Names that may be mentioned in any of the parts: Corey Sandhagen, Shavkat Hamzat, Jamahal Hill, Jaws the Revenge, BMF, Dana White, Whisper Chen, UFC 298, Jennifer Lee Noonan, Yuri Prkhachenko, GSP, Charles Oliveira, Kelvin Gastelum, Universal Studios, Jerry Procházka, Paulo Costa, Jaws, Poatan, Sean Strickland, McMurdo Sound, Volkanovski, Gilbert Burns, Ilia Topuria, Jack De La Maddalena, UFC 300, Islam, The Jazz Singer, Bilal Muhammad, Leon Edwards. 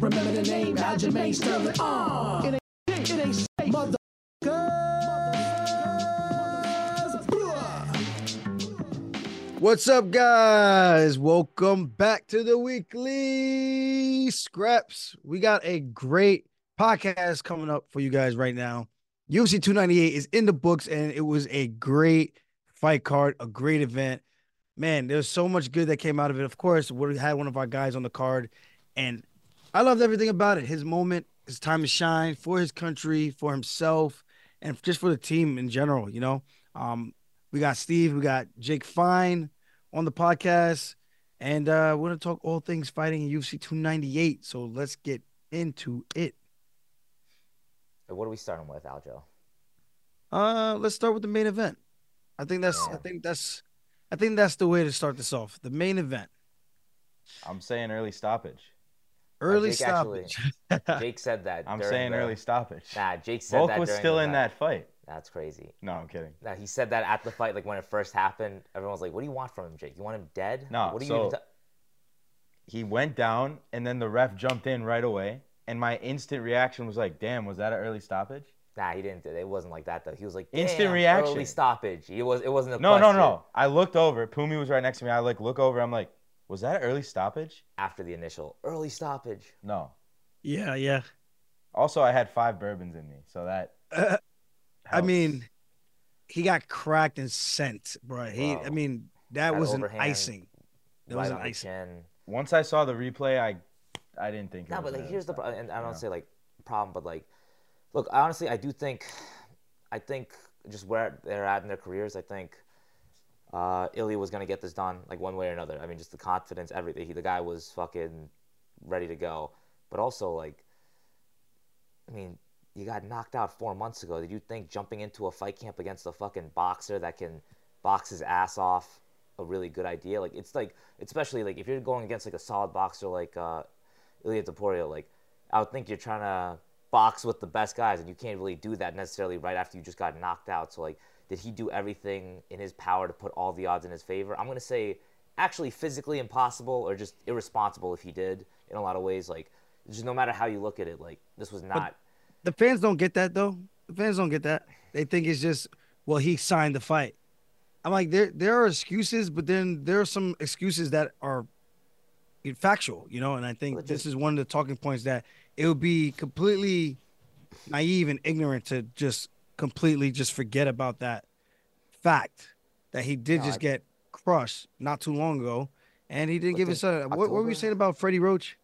Remember the name, Aljamain Sterling. It ain't safe, motherfuckers. What's up, guys? Welcome back to the Weekly Scraps. We got a great podcast coming up for you guys right now. UFC 298 is in the books, and it was a great fight card, a great event. Man, there's so much good that came out of it. Of course, we had one of our guys on the card, and I loved everything about it. His moment, his time to shine for his country, for himself, and just for the team in general, you know. We got Steve, we got Jake Fine on the podcast, and we're going to talk all things fighting in UFC 298, so let's get into it. What are we starting with, Aljo? Let's start with the main event. I think that's the way to start this off. The main event. I'm saying early stoppage. Early stoppage. Actually, Jake said that. I'm saying early stoppage. Nah, Jake said Volk that. Volk was still in that fight. That's crazy. No, I'm kidding. Nah, he said that at the fight, like when it first happened. Everyone was like, "What do you want from him, Jake? You want him dead?" No. What do you? So he went down, and then the ref jumped in right away, and my instant reaction was like, "Damn, was that an early stoppage?" Nah, he didn't do it. It wasn't like that, though. He was like, instant reaction. Early stoppage. It wasn't a question. No. I looked over. Pumi was right next to me. I look over. I'm like, was that an early stoppage? After the initial early stoppage. No. Yeah. Also, I had 5 bourbons in me, so that helps. I mean, he got cracked and sent, bro. I mean, that was an icing. That was an icing. Once I saw the replay, I didn't think. No, but like, here's the problem, and I don't say like problem, but like, look, honestly, I think just where they're at in their careers, I think Ilia was going to get this done, like, one way or another. I mean, just the confidence, everything. The guy was fucking ready to go. But also, like, I mean, you got knocked out 4 months ago. Did you think jumping into a fight camp against a fucking boxer that can box his ass off a really good idea? Like, it's like, especially, like, if you're going against, like, a solid boxer like Ilia Topuria, like, I would think you're trying to box with the best guys, and you can't really do that necessarily right after you just got knocked out. So, like, did he do everything in his power to put all the odds in his favor? I'm going to say actually physically impossible, or just irresponsible if he did, in a lot of ways. Like, just no matter how you look at it, like, this was not. But the fans don't get that, though. The fans don't get that. They think it's just, well, he signed the fight. I'm like, there are excuses, but then there are some excuses that are factual, you know? And I think this is one of the talking points that it would be completely naive and ignorant to just completely just forget about that fact that he did just get crushed not too long ago, and he didn't give his son. What were you saying about Freddie Roach?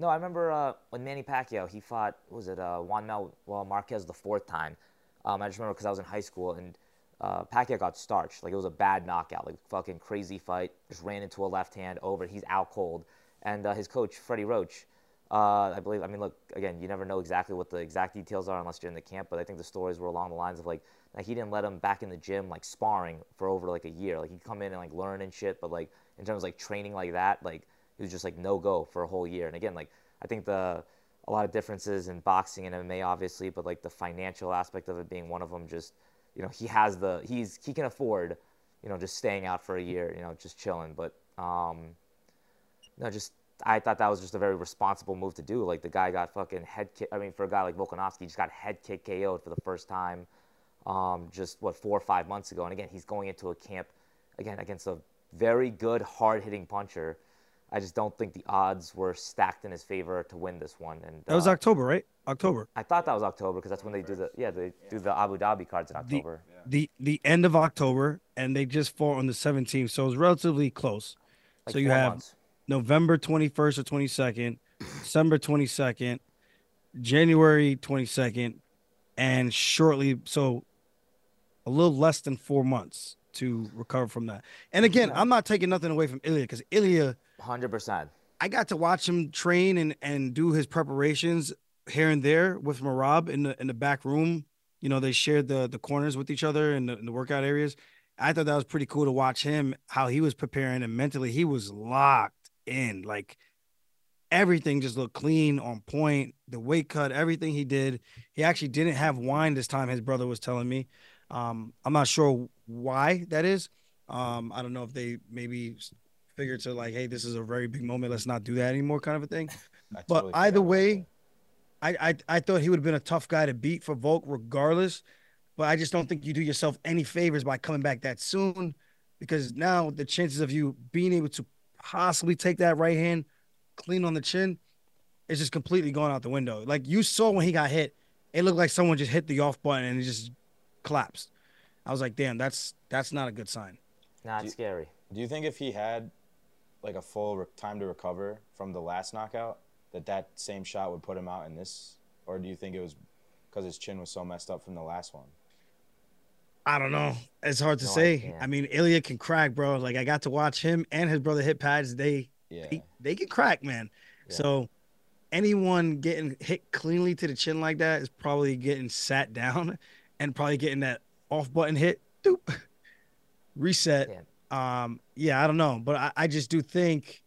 No, I remember when Manny Pacquiao, he fought, what was it, Juan Marquez the 4th time. I just remember because I was in high school, and Pacquiao got starched. Like, it was a bad knockout, like, fucking crazy fight. Just ran into a left hand over. He's out cold. And his coach, Freddie Roach, I believe, I mean, look, again, you never know exactly what the exact details are unless you're in the camp, but I think the stories were along the lines of, like he didn't let him back in the gym, like, sparring for over, like, a year. Like, he'd come in and, like, learn and shit, but, like, in terms of, like, training like that, like, he was just, like, no-go for a whole year. And, again, like, I think a lot of differences in boxing and MMA, obviously, but, like, the financial aspect of it being one of them, just, you know, he can afford, you know, just staying out for a year, you know, just chilling. But, no, just, I thought that was just a very responsible move to do. Like, the guy got fucking head kick. I mean, for a guy like Volkanovski, he just got head kick KO'd for the first time, just, 4 or 5 months ago. And again, he's going into a camp, again, against a very good, hard-hitting puncher. I just don't think the odds were stacked in his favor to win this one. And that was October, right? October. I thought that was October because that's when they do the do the Abu Dhabi cards in October. The end of October, and they just fought on the 17th, so it was relatively close. Like, so you have November 21st or 22nd, December 22nd, January 22nd, and shortly, so a little less than 4 months to recover from that. And again, I'm not taking nothing away from Ilia, because Ilia, 100%. I got to watch him train and do his preparations here and there with Merab in the back room. You know, they shared the corners with each other in the workout areas. I thought that was pretty cool to watch him, how he was preparing, and mentally he was locked in. Like, everything just looked clean, on point. The weight cut, everything he did. He actually didn't have wine this time, his brother was telling me. I'm not sure why that is. I don't know if they maybe figured to, like, hey, this is a very big moment, let's not do that anymore, kind of a thing. But either way, I thought he would have been a tough guy to beat for Volk regardless. But I just don't think you do yourself any favors by coming back that soon, because now the chances of you being able to possibly take that right hand clean on the chin is just completely gone out the window. Like you saw when he got hit, it looked like someone just hit the off button and it just collapsed. I was like, damn, that's not a good sign. Nah, it's scary. Do you think if he had like a full time to recover from the last knockout, that same shot would put him out in this? Or do you think it was because his chin was so messed up from the last one? I don't know. It's hard to say. I mean, Ilia can crack, bro. Like, I got to watch him and his brother hit pads. They can crack, man. Yeah. So anyone getting hit cleanly to the chin like that is probably getting sat down and probably getting that off button hit. Doop. Reset. Yeah. Yeah, I don't know, but I just do think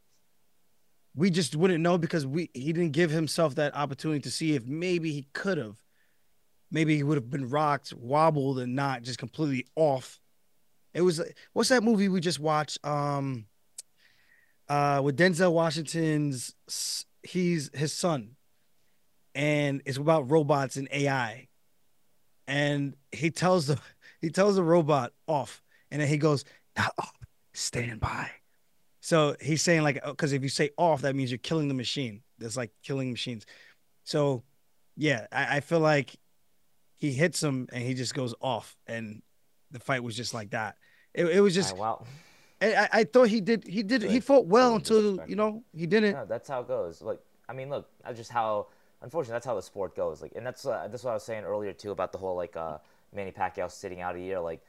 we just wouldn't know because he didn't give himself that opportunity to see if maybe he could have. Maybe he would have been rocked, wobbled, and not just completely off. It was what's that movie we just watched? With Denzel Washington's his son, and it's about robots and AI. And he tells the robot off, and then he goes, "Not off, stand by." So he's saying like, because if you say off, that means you're killing the machine. That's like killing machines. So yeah, I feel like he hits him and he just goes off, and the fight was just like that. It was just wow. I thought he fought well until he didn't. No, that's how it goes. Like I mean, look, that's just how. Unfortunately, that's how the sport goes. Like, and that's what I was saying earlier too about the whole like Manny Pacquiao sitting out a year. Like,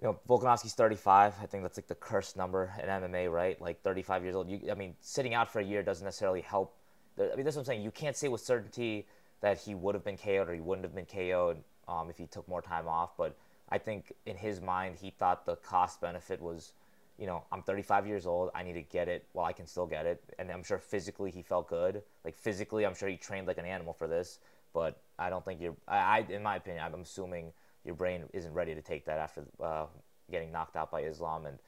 you know, Volkanovski's 35. I think that's like the cursed number in MMA, right? Like 35 years old. I mean, sitting out for a year doesn't necessarily help. I mean, that's what I'm saying. You can't say with certainty that he would have been KO'd or he wouldn't have been KO'd if he took more time off. But I think in his mind, he thought the cost benefit was, you know, I'm 35 years old. I need to get it while I can still get it. And I'm sure physically he felt good. Like physically, I'm sure he trained like an animal for this. But I don't think in my opinion, I'm assuming your brain isn't ready to take that after getting knocked out by Islam. And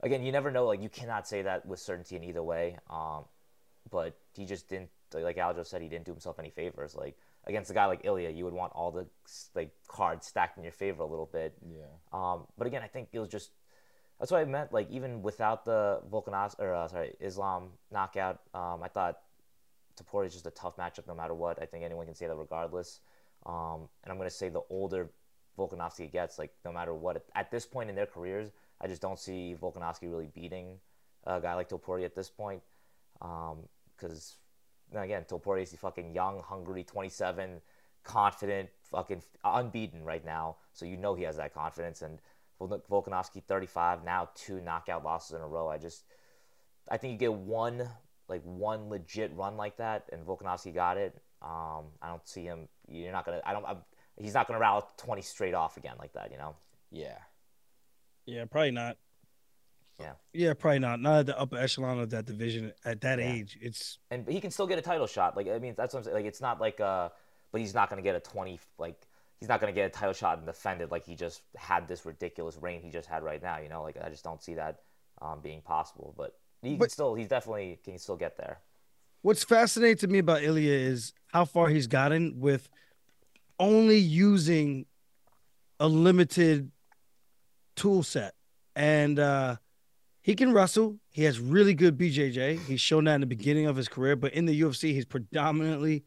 again, you never know. Like you cannot say that with certainty in either way. But he just didn't. Like Aljo said, he didn't do himself any favors. Like against a guy like Ilia, you would want all the like cards stacked in your favor a little bit. Yeah. But again, I think it was just that's what I meant. Like even without the Islam knockout, I thought Topuria is just a tough matchup no matter what. I think anyone can say that regardless. And I'm gonna say the older Volkanovski gets, like no matter what, at this point in their careers, I just don't see Volkanovski really beating a guy like Topuria at this point. Because again, Topuria is fucking young, hungry, 27, confident, fucking unbeaten right now. So you know he has that confidence. And Volkanovski, 35, now 2 knockout losses in a row. I think you get one legit run like that, and Volkanovski got it. I don't see him. You're not gonna. I don't. He's not gonna rattle 20 straight off again like that. You know. Yeah. Yeah, probably not. Yeah. Yeah, probably not. Not at the upper echelon of that division at that age. It's and he can still get a title shot. Like I mean, that's what I'm saying. Like it's not like but he's not gonna get a 20. Like he's not gonna get a title shot and defend it like he just had this ridiculous reign he just had right now. You know, like I just don't see that being possible. But he definitely can still get there. What's fascinating to me about Ilia is how far he's gotten with only using a limited tool set and. He can wrestle. He has really good BJJ. He's shown that in the beginning of his career, but in the UFC, he's predominantly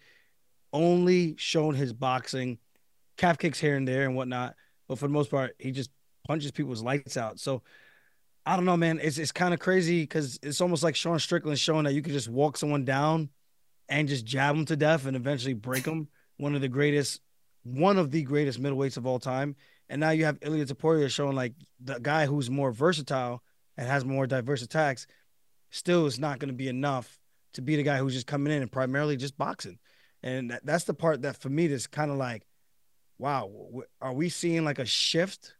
only shown his boxing, calf kicks here and there and whatnot. But for the most part, he just punches people's lights out. So I don't know, man. It's kind of crazy because it's almost like Sean Strickland showing that you could just walk someone down and just jab them to death and eventually break them. One of the greatest middleweights of all time. And now you have Ilia Topuria showing like the guy who's more versatile and has more diverse attacks, still is not going to be enough to beat a guy who's just coming in and primarily just boxing. And that's the part that for me is kind of like, wow, are we seeing like a shift?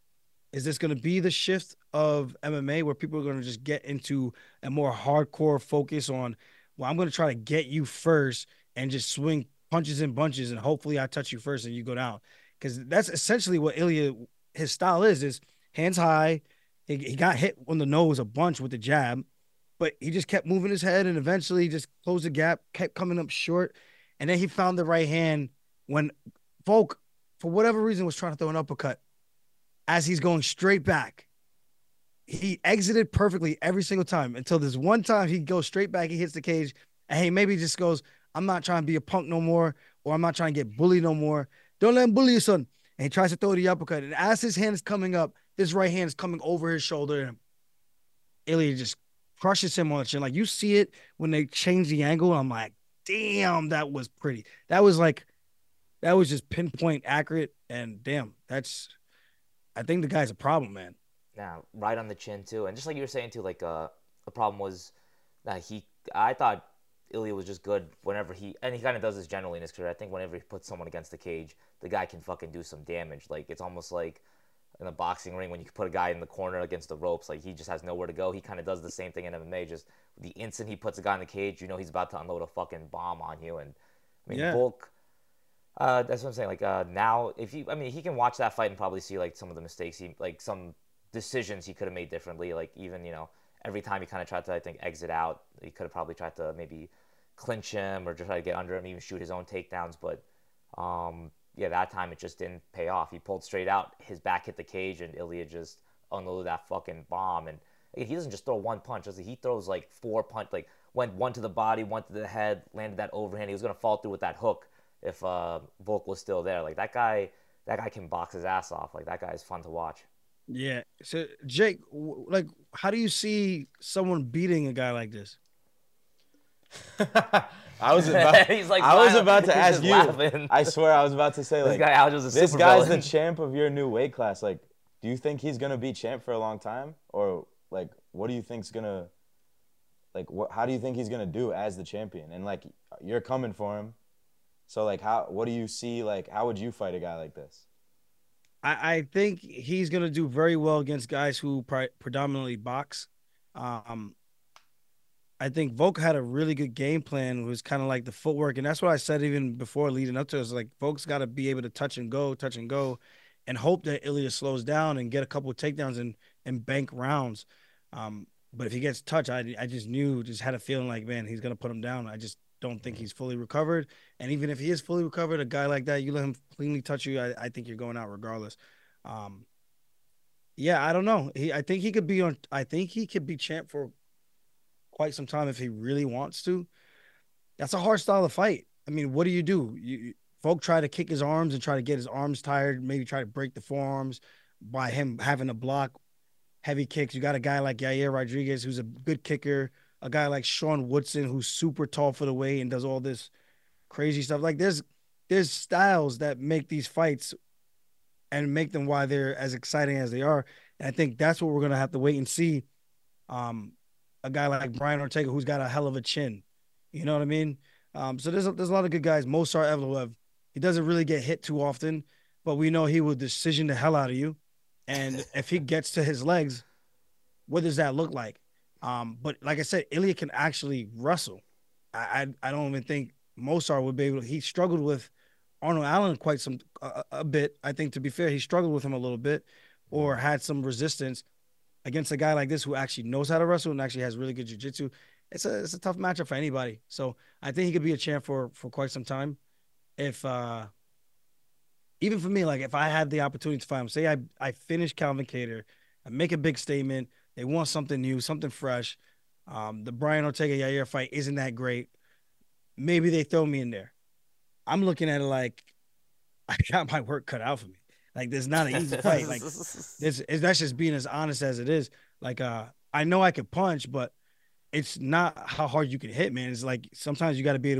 Is this going to be the shift of MMA where people are going to just get into a more hardcore focus on, well, I'm going to try to get you first and just swing punches and bunches and hopefully I touch you first and you go down? Because that's essentially what Ilia, his style is hands high. He got hit on the nose a bunch with the jab. but he just kept moving his head and eventually just closed the gap, kept coming up short. And then he found the right hand when Volk, for whatever reason, was trying to throw an uppercut. As he's going straight back, he exited perfectly every single time until this one time he goes straight back, he hits the cage, and he maybe just goes, I'm not trying to be a punk no more, or I'm not trying to get bullied no more. Don't let him bully you, son. And he tries to throw the uppercut. And as his hand is coming up, this right hand is coming over his shoulder, and Ilia just crushes him on the chin. Like, you see it when they change the angle. I'm like, damn, that was pretty. That was like, that was just pinpoint accurate. And damn, that's, I think the guy's a problem, man. Yeah, right on the chin too. And just like you were saying too, like the problem was that I thought Ilia was just good whenever he kind of does this generally in his career. I think whenever he puts someone against the cage, the guy can fucking do some damage. Like, it's almost like in the boxing ring when you put a guy in the corner against the ropes, like he just has nowhere to go. He kind of does the same thing in MMA. Just the instant he puts a guy in the cage, you know he's about to unload a fucking bomb on you. And I mean, yeah. Volk, that's what I'm saying. Like now, if you, I mean, he can watch that fight and probably see like some of the mistakes, some decisions he could have made differently. Like even, you know, every time he kind of tried to, I think, exit out, he could have probably tried to maybe clinch him or just try to get under him, even shoot his own takedowns. But yeah, that time it just didn't pay off. He pulled straight out, his back hit the cage, and Ilia just unloaded that fucking bomb. And he doesn't just throw one punch. He throws like four punch, like went one to the body, one to the head, landed that overhand. He was going to fall through with that hook if Volk was still there. Like that guy can box his ass off. Like that guy is fun to watch. Yeah. So Jake, like, how do you see someone beating a guy like this? I was about to ask you. Laughing. I swear, I was about to say, like, this guy's the champ of your new weight class. Like, do you think he's gonna be champ for a long time, or like, what do you think's gonna, like, how do you think he's gonna do as the champion? And like, you're coming for him, so like, what do you see? Like, how would you fight a guy like this? I think he's gonna do very well against guys who predominantly box. I think Volk had a really good game plan. It was kind of like the footwork. And that's what I said even before leading up to it. It's like Volk's got to be able to touch and go, and hope that Ilia slows down and get a couple of takedowns and bank rounds. But if he gets touched, I just knew, just had a feeling like, man, he's going to put him down. I just don't think he's fully recovered. And even if he is fully recovered, a guy like that, you let him cleanly touch you, I think you're going out regardless. Yeah, I don't know. I think he could be champ for quite some time if he really wants to. That's a hard style to fight. I mean, what do? Volk try to kick his arms and try to get his arms tired, maybe try to break the forearms by him having to block heavy kicks. You got a guy like Yair Rodriguez, who's a good kicker, a guy like Sean Woodson, who's super tall for the weight and does all this crazy stuff. Like, there's styles that make these fights and make them why they're as exciting as they are. And I think that's what we're going to have to wait and see. A guy like Brian Ortega, who's got a hell of a chin. You know what I mean? So there's a lot of good guys. Mosar Evloev, he doesn't really get hit too often, but we know he will decision the hell out of you. And if he gets to his legs, what does that look like? But like I said, Ilia can actually wrestle. I don't even think Mosar would be able to. He struggled with Arnold Allen quite a bit. I think, to be fair, he struggled with him a little bit or had some resistance. Against a guy like this who actually knows how to wrestle and actually has really good jiu-jitsu, it's a tough matchup for anybody. So I think he could be a champ for quite some time. If even for me, like if I had the opportunity to fight him, say I finish Calvin Kattar, I make a big statement, they want something new, something fresh. The Brian Ortega-Yair fight isn't that great. Maybe they throw me in there. I'm looking at it like I got my work cut out for me. Like, there's not an easy fight. Like, that's just being as honest as it is. Like, I know I could punch, but it's not how hard you can hit, man. It's like sometimes you got to be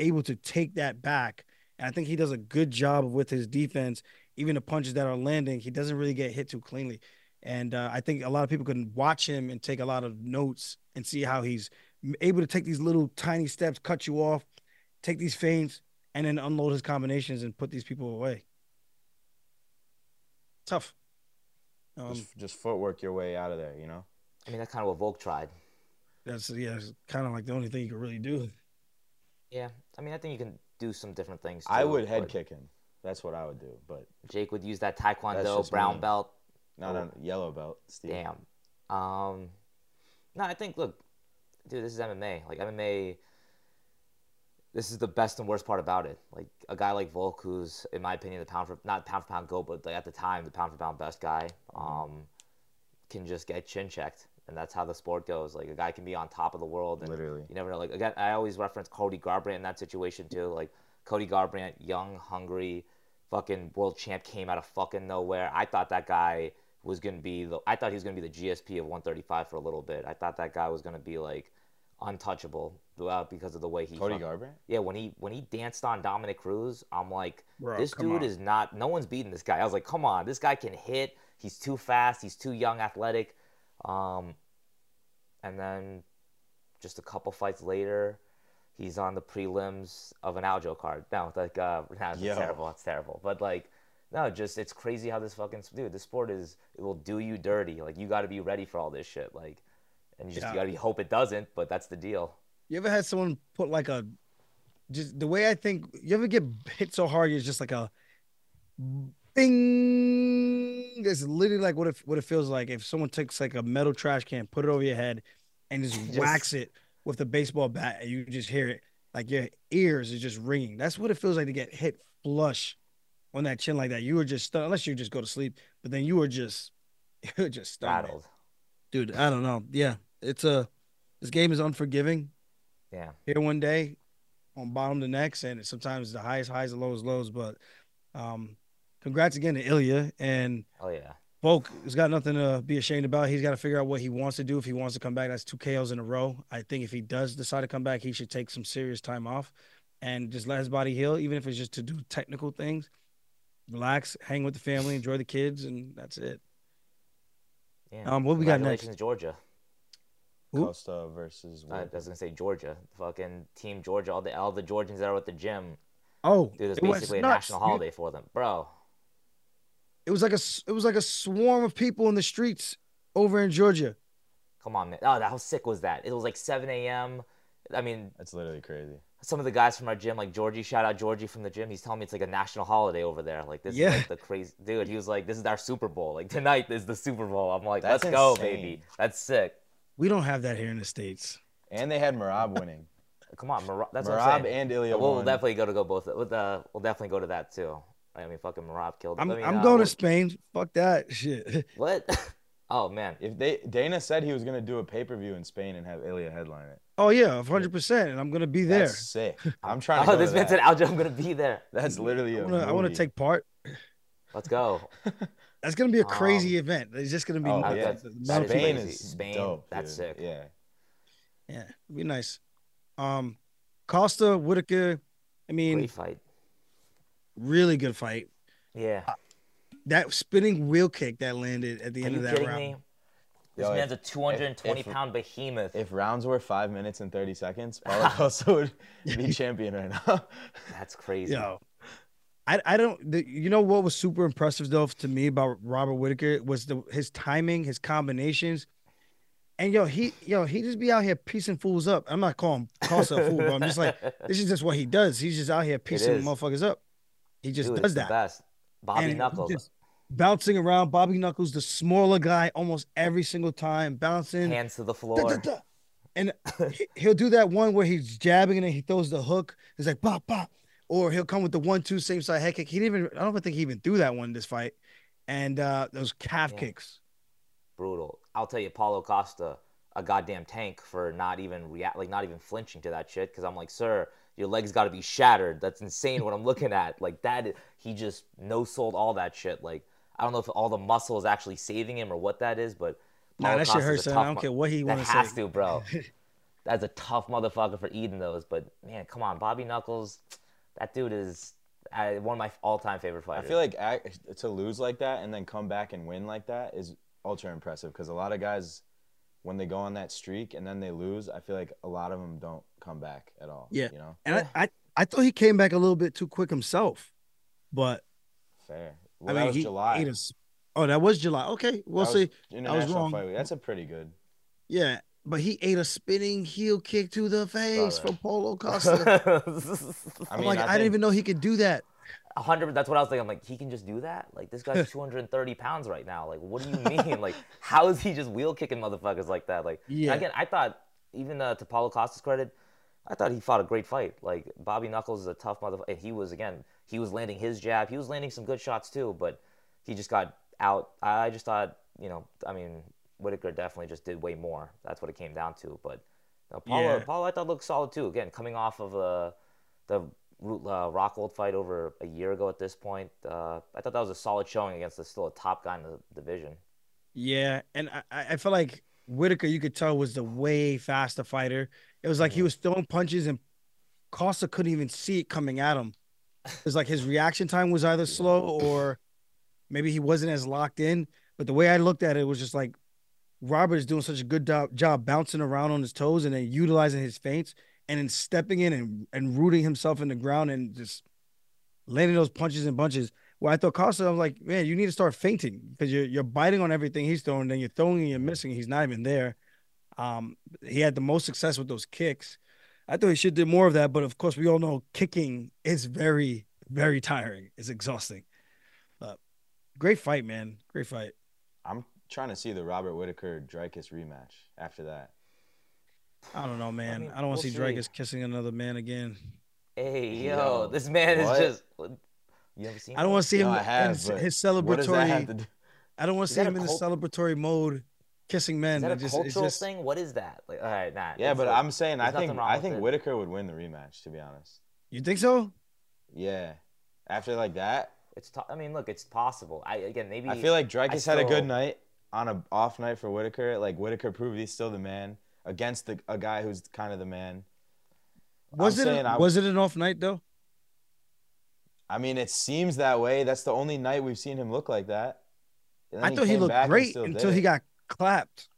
able to take that back. And I think he does a good job with his defense. Even the punches that are landing, he doesn't really get hit too cleanly. And I think a lot of people can watch him and take a lot of notes and see how he's able to take these little tiny steps, cut you off, take these feints, and then unload his combinations and put these people away. Tough. Just footwork your way out of there, you know? I mean, that's kind of what Volk tried. That's kind of like the only thing you can really do. Yeah. I mean, I think you can do some different things too. I would head kick him. That's what I would do. But Jake would use that Taekwondo brown belt. No, yellow belt. Steve. Damn. No, I think, look, dude, this is MMA. Like, MMA, this is the best and worst part about it. Like, a guy like Volk, who's, in my opinion, the not pound-for-pound GOAT, but like, at the time, the pound-for-pound best guy, can just get chin-checked. And that's how the sport goes. Like, a guy can be on top of the world. And literally. You never know. Like, again, I always reference Cody Garbrandt in that situation, too. Like, Cody Garbrandt, young, hungry, fucking world champ, came out of fucking nowhere. I thought that guy was going to be the... I thought he was going to be the GSP of 135 for a little bit. I thought that guy was going to be, like, untouchable because of the way he... Cody Garbrandt? Yeah, when he danced on Dominic Cruz, I'm like, bro, this dude is not... No one's beating this guy. I was like, come on. This guy can hit. He's too fast. He's too young, athletic. And then just a couple fights later, he's on the prelims of an Aljo card. No, like, it's terrible. It's terrible. But like, no, just, it's crazy how this fucking, dude, this sport is, it will do you dirty. Like, you got to be ready for all this shit. Like, and you just got to hope it doesn't, but that's the deal. You ever had someone put like a, just the way I think, you ever get hit so hard, it's just like a bing. It's literally like what it feels like if someone takes like a metal trash can, put it over your head, and just whacks it with a baseball bat, and you just hear it. Like, your ears is just ringing. That's what it feels like to get hit flush on that chin like that. You were just stunned, unless you just go to sleep, but then you were just stunned. Rattled. Dude, I don't know. Yeah, it's a, this game is unforgiving. Yeah. Here one day, on bottom the next, and sometimes the highest highs, the lowest lows, but congrats again to Ilya. And Volk has got nothing to be ashamed about. He's got to figure out what he wants to do. If he wants to come back, that's 2 KOs in a row. I think if he does decide to come back, he should take some serious time off and just let his body heal, even if it's just to do technical things. Relax, hang with the family, enjoy the kids, and that's it. Yeah. What we got next? Georgia. Who? Costa versus. I was gonna say Georgia. Fucking team Georgia. All the Georgians that are at the gym. Oh, dude, it's basically a national holiday for them, bro. It was like a swarm of people in the streets over in Georgia. Come on, man. Oh, how sick was that? It was like 7 a.m. I mean, that's literally crazy. Some of the guys from our gym, like Georgie, shout out Georgie from the gym. He's telling me it's like a national holiday over there. Like, this is like the crazy dude. He was like, this is our Super Bowl. Like, tonight is the Super Bowl. I'm like, that's let's insane. Go, baby. That's sick. We don't have that here in the States. And they had Merab winning. Come on, Merab. That's Merab, what I'm saying. And Ilya. We'll won. Definitely go to go both. We'll definitely go to that too. I mean, fucking Merab killed. I'm going to Spain. Fuck that shit. What? Oh, man. If Dana said he was going to do a pay-per-view in Spain and have Ilya headline it. Oh, yeah, 100%. And I'm going to be there. That's sick. I'm trying to go this man said, Aljo, I'm going to be there. That's literally I want to take part. Let's go. That's going to be a crazy event. It's just going to be. Oh, yeah. Spain is dope. That's sick. Yeah. Yeah, it'd be nice. Costa, Whitaker, I mean. Great fight. Really good fight. Yeah. That spinning wheel kick that landed at the end of that round. Are you kidding me? This man's a 220-pound behemoth. If rounds were 5 minutes and 30 seconds, Paulo Costa would be champion right now. That's crazy. Yo, I don't. You know what was super impressive though to me about Robert Whitaker was his timing, his combinations. And he just be out here piecing fools up. I'm not calling Costa a fool, but I'm just like, this is just what he does. He's just out here piecing motherfuckers up. He just does that. The best. Bobby Knuckles. Just bouncing around. Bobby Knuckles, the smaller guy, almost every single time. Bouncing. Hands to the floor. And he'll do that one where he's jabbing and then he throws the hook. He's like, bop, bop. Or he'll come with the 1-2 same side head kick. I don't think he even threw that one in this fight. And those calf kicks. Brutal. I'll tell you, Paulo Costa, a goddamn tank for not even flinching to that shit. Because I'm like, sir, your legs got to be shattered. That's insane what I'm looking at. Like, that, he just no-sold all that shit. Like, I don't know if all the muscle is actually saving him or what that is, but... Nah, that shit hurts, son. I don't care what he wants to say. That has to, bro. That's a tough motherfucker for eating those. But, man, come on. Bobby Knuckles, that dude is one of my all-time favorite fighters. I feel like to lose like that and then come back and win like that is ultra impressive because a lot of guys... when they go on that streak and then they lose, I feel like a lot of them don't come back at all. Yeah. You know? And I thought he came back a little bit too quick himself, but. Fair. Well, I mean, that was July. That was July. Okay. We'll see. I was wrong. That's a pretty good. Yeah. But he ate a spinning heel kick to the face from Paulo Costa. I didn't even know he could do that. 100%. That's what I was thinking. I'm like, he can just do that? Like, this guy's 230 pounds right now. Like, what do you mean? Like, how is he just wheel kicking motherfuckers like that? Like, again, I thought even to Paulo Costa's credit, I thought he fought a great fight. Like, Bobby Knuckles is a tough motherfucker. And he was, again, he was landing his jab. He was landing some good shots, too, but he just got out. I just thought, you know, I mean, Whitaker definitely just did way more. That's what it came down to. But Paulo, I thought, looked solid, too. Again, coming off of the Rockhold fight over a year ago at this point, I thought that was a solid showing against still a top guy in the division. Yeah, and I feel like Whitaker, you could tell, was the way faster fighter. It was like he was throwing punches and Costa couldn't even see it coming at him. It was like his reaction time was either slow or maybe he wasn't as locked in. But the way I looked at it was just like Robert is doing such a good job bouncing around on his toes and then utilizing his feints and then stepping in and rooting himself in the ground and just landing those punches and bunches. Well, I thought Costa, I was like, man, you need to start feinting because you're biting on everything he's throwing, then you're throwing and you're missing. He's not even there. He had the most success with those kicks. I thought he should do more of that, but of course, we all know kicking is very, very tiring. It's exhausting. Great fight, man. Great fight. I'm trying to see the Robert Whitaker Dricus rematch after that. I don't know, man. I mean, I don't want to see Dricus kissing another man again. Hey, yo, this man is just. You ever seen? I don't want to see him his celebratory. I don't want to see him in the celebratory mode, kissing men. Is that a cultural thing? What is that? Like, all right, nah. Yeah, but I'm saying I think Whitaker would win the rematch. To be honest. You think so? Yeah. After like that, it's. I mean, look, it's possible. Maybe. I feel like Dricus had a good night on an off night for Whitaker. Like Whitaker proved he's still the man against a guy who's kind of the man. Was it an off night though? I mean, it seems that way. That's the only night we've seen him look like that. I thought he looked great until he got clapped.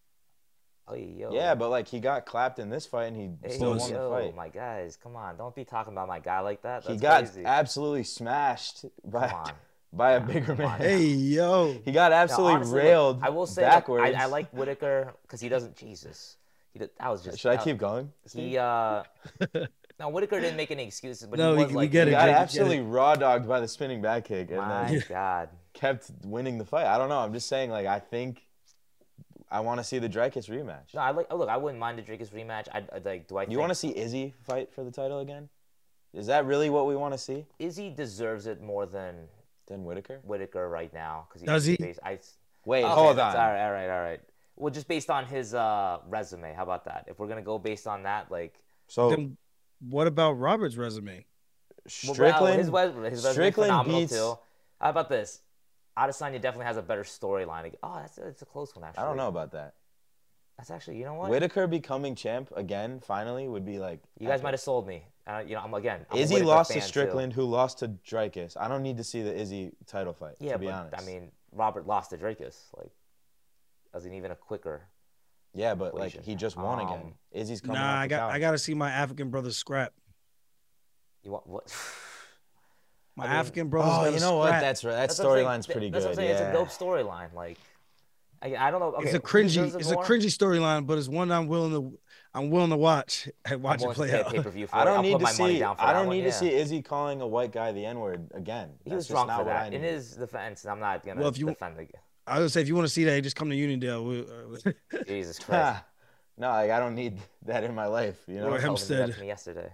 Oh, yo. Yeah, but like he got clapped in this fight and he still won the fight. Oh my guys, come on! Don't be talking about my guy like that. That's he got crazy. Absolutely smashed by a bigger man. Hey yo, he got absolutely railed. Like, I will say, backwards. Like, I like Whitaker because he doesn't. Jesus, that was just. Should I keep going? Now, Whitaker didn't make any excuses, but he got absolutely raw-dogged by the spinning back kick. And then God. Kept winning the fight. I don't know. I'm just saying, like, I think I want to see the Dricus rematch. No, look, I wouldn't mind the Dricus rematch. You want to see Izzy fight for the title again? Is that really what we want to see? Izzy deserves it more than Whitaker? Whitaker right now. Hold on. All right. Well, just based on his resume, how about that? If we're going to go based on that, like... So... Then, what about Robert's resume? Strickland phenomenal beats... too. How about this? Adesanya definitely has a better storyline. Oh, it's a close one, actually. I don't know about that. That's actually, you know what? Whitaker becoming champ again, finally, would be like... You guys might have sold me. I'm Izzy lost to Strickland, who lost to Dricus. I don't need to see the Izzy title fight, to be honest. I mean, Robert lost to Dricus. Like, wasn't even a quicker... Yeah, but like he just won again. Izzy's coming. Nah, I got to see my African brothers scrap. You want what? African brothers. Oh, you know what? That's right. That storyline's pretty good. That's what I'm saying. Yeah. It's a dope storyline. Like, I don't know. Okay, it's a cringy storyline, but it's one I'm willing to watch and watch it play out. I don't need to see Izzy calling a white guy the N-word again. He was wrong for that. In his defense, and I'm not gonna defend again. I would say if you want to see that, just come to Uniondale. Jesus Christ! No, like, I don't need that in my life. You know, or Hempstead. That to me yesterday.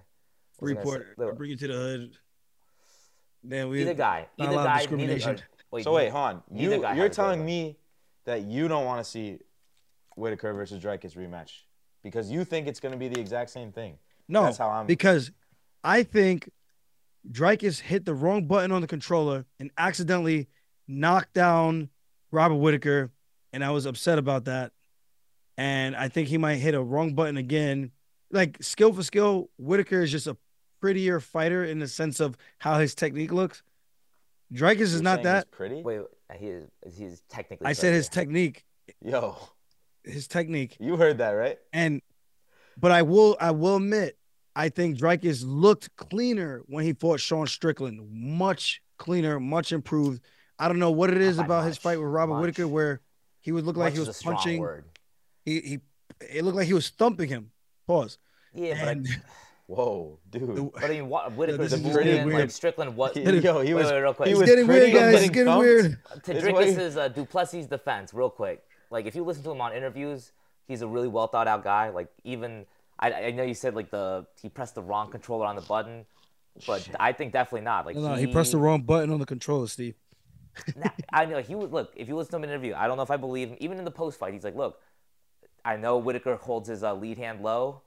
Report. Bring you to the hood. Man, you're telling me that you don't want to see Whitaker versus Dricus rematch because you think it's going to be the exact same thing. No, that's how because I think Dricus hit the wrong button on the controller and accidentally knocked down Robert Whitaker, and I was upset about that. And I think he might hit a wrong button again. Like, skill for skill, Whitaker is just a prettier fighter in the sense of how his technique looks. Dricus is not that. He's pretty? Wait, he's technically I said his technique. Yo. His technique. You heard that, right? But I will admit, I think Dricus looked cleaner when he fought Sean Strickland. Much cleaner, much improved. I don't know what it is about his fight with Robert Whitaker where he would look like he was punching. It looked like he was thumping him. Pause. Yeah. And, whoa, dude. But I mean, Whitaker's pretty weird. Like Strickland was. Yo, he was. He's getting weird, guys. He's getting weird. To Dricus' Du Plessis' defense, real quick. Like if you listen to him on interviews, he's a really well thought out guy. Like even I know you said like he pressed the wrong controller on the button, but shit. I think definitely not. Like no, he pressed the wrong button on the controller, Steve. Nah, I know he would look. If you listen to him in an interview, I don't know if I believe him. Even in the post fight, he's like, "Look, I know Whitaker holds his lead hand low.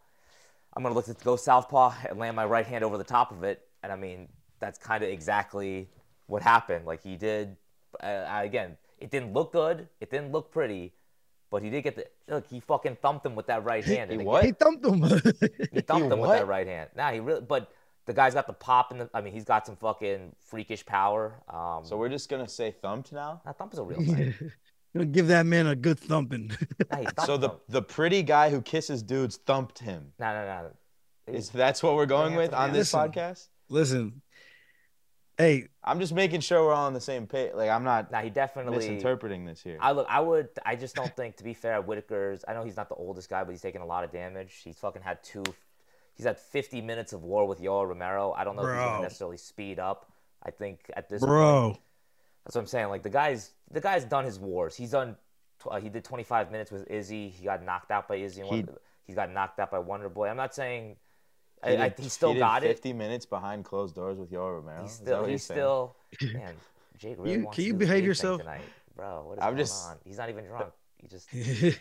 I'm gonna look to go southpaw and land my right hand over the top of it." And I mean, that's kind of exactly what happened. Like he did. Again, it didn't look good. It didn't look pretty. But he did get the look. He fucking thumped him with that right hand. And what? He thumped him. He thumped him with that right hand. Nah, he really. But the guy's got the pop and I mean, he's got some fucking freakish power. So we're just gonna say thumped now. Nah, thump is a real thing. Gonna give that man a good thumping. Nah, so the pretty guy who kisses dudes thumped him. No. Is that's what we're going with on this podcast? Listen. Hey, I'm just making sure we're all on the same page. Like I'm not. Nah, he definitely misinterpreting this here. I just don't think, to be fair, Whitaker's. I know he's not the oldest guy, but he's taking a lot of damage. He's fucking had two. He's had 50 minutes of war with Yoel Romero. I don't know if he's gonna necessarily speed up. I think at this point, that's what I'm saying. Like the guy's done his wars. He's done. He did 25 minutes with Izzy. He got knocked out by Izzy. He got knocked out by Wonder Boy. I'm not saying. He still got it. 50 minutes behind closed doors with Yoel Romero. He's still. Man, Jake really wants to do the gay thing tonight, bro. What is going on? He's not even drunk. He just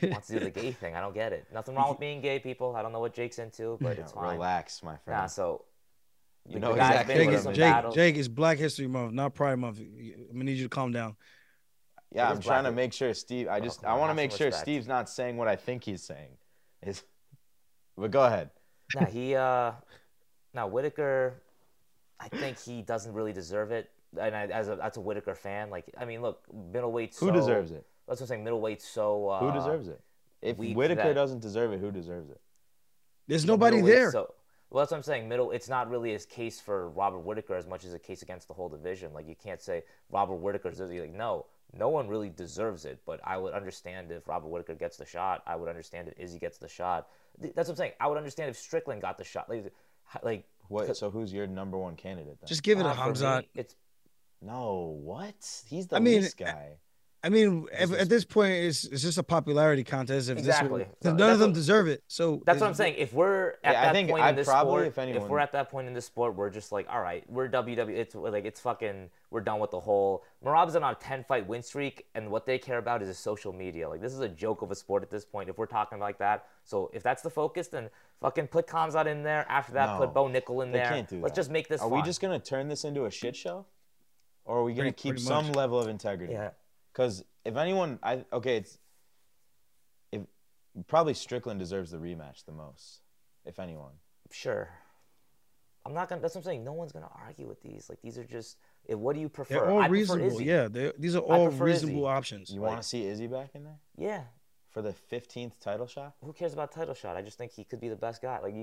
wants to do the gay thing. I don't get it. Nothing wrong with being gay, people. I don't know what Jake's into, but it's fine. Relax, my friend. Nah, so you know exactly. Jake, it's Black History Month, not Pride Month. I'm gonna need you to calm down. Yeah, I'm trying to make sure Steve. I want to make sure Steve's not saying what I think he's saying. But go ahead. Nah, Whitaker, I think he doesn't really deserve it. And that's a Whitaker fan. Like, I mean, look, middleweight. Who deserves it? That's what I'm saying. Middleweight. So who deserves it? If Whitaker doesn't deserve it, who deserves it? There's nobody there. So, well, that's what I'm saying. It's not really his case for Robert Whitaker as much as a case against the whole division. Like, you can't say Robert Whitaker deserves it. You're like, no one really deserves it. But I would understand if Robert Whitaker gets the shot. I would understand if Izzy gets the shot. That's what I'm saying. I would understand if Strickland got the shot. Like what? So who's your number one candidate then? Just give it a Hamzat. He's the least guy. I mean, at this point, it's just a popularity contest. None of them deserve it. So that's what I'm saying. If we're at that point in this sport, we're just like, all right, we're WWE. It's fucking. We're done with the whole. Merab's on a 10-fight win streak, and what they care about is his social media. Like this is a joke of a sport at this point. If we're talking like that, so if that's the focus, then fucking put Khamzat in there. After that, put Bo Nickel in there. Can't do that. Let's just make this. Are we just gonna turn this into a shit show, or are we gonna keep some level of integrity? Yeah. Because if anyone, probably Strickland deserves the rematch the most, if anyone. Sure. That's what I'm saying. No one's going to argue with these. Like, these are just, what do you prefer? They're all reasonable. Yeah, these are all reasonable options. You want to see Izzy back in there? Yeah. For the 15th title shot? Who cares about title shot? I just think he could be the best guy. Like,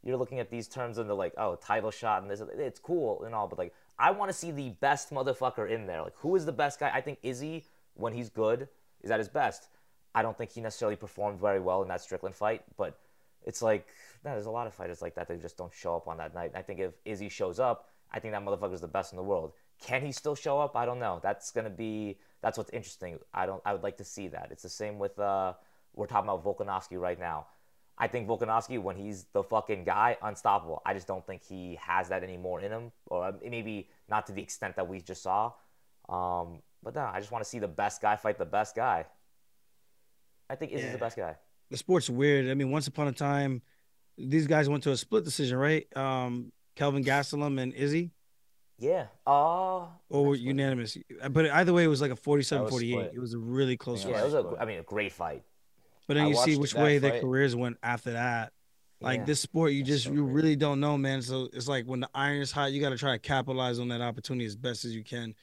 you're looking at these terms and they're like, oh, title shot and this. It's cool and all, but like, I want to see the best motherfucker in there. Like, who is the best guy? I think Izzy, when he's good, is at his best. I don't think he necessarily performed very well in that Strickland fight, but it's like, there's a lot of fighters like that that just don't show up on that night. I think if Izzy shows up, I think that motherfucker's the best in the world. Can he still show up? I don't know. That's what's interesting. I would like to see that. It's the same with, we're talking about Volkanovski right now. I think Volkanovski, when he's the fucking guy, unstoppable. I just don't think he has that anymore in him, or maybe not to the extent that we just saw. But no, I just want to see the best guy fight the best guy. I think Izzy's the best guy. The sport's weird. I mean, once upon a time, these guys went to a split decision, right? Kelvin Gastelum and Izzy? Yeah. Or unanimous. But either way, it was like a 47-48. It was a really close fight. Yeah, it was a great fight. But then you see which way their careers went after that. Like this sport, you really don't know, man. So it's like when the iron is hot, you got to try to capitalize on that opportunity as best as you can.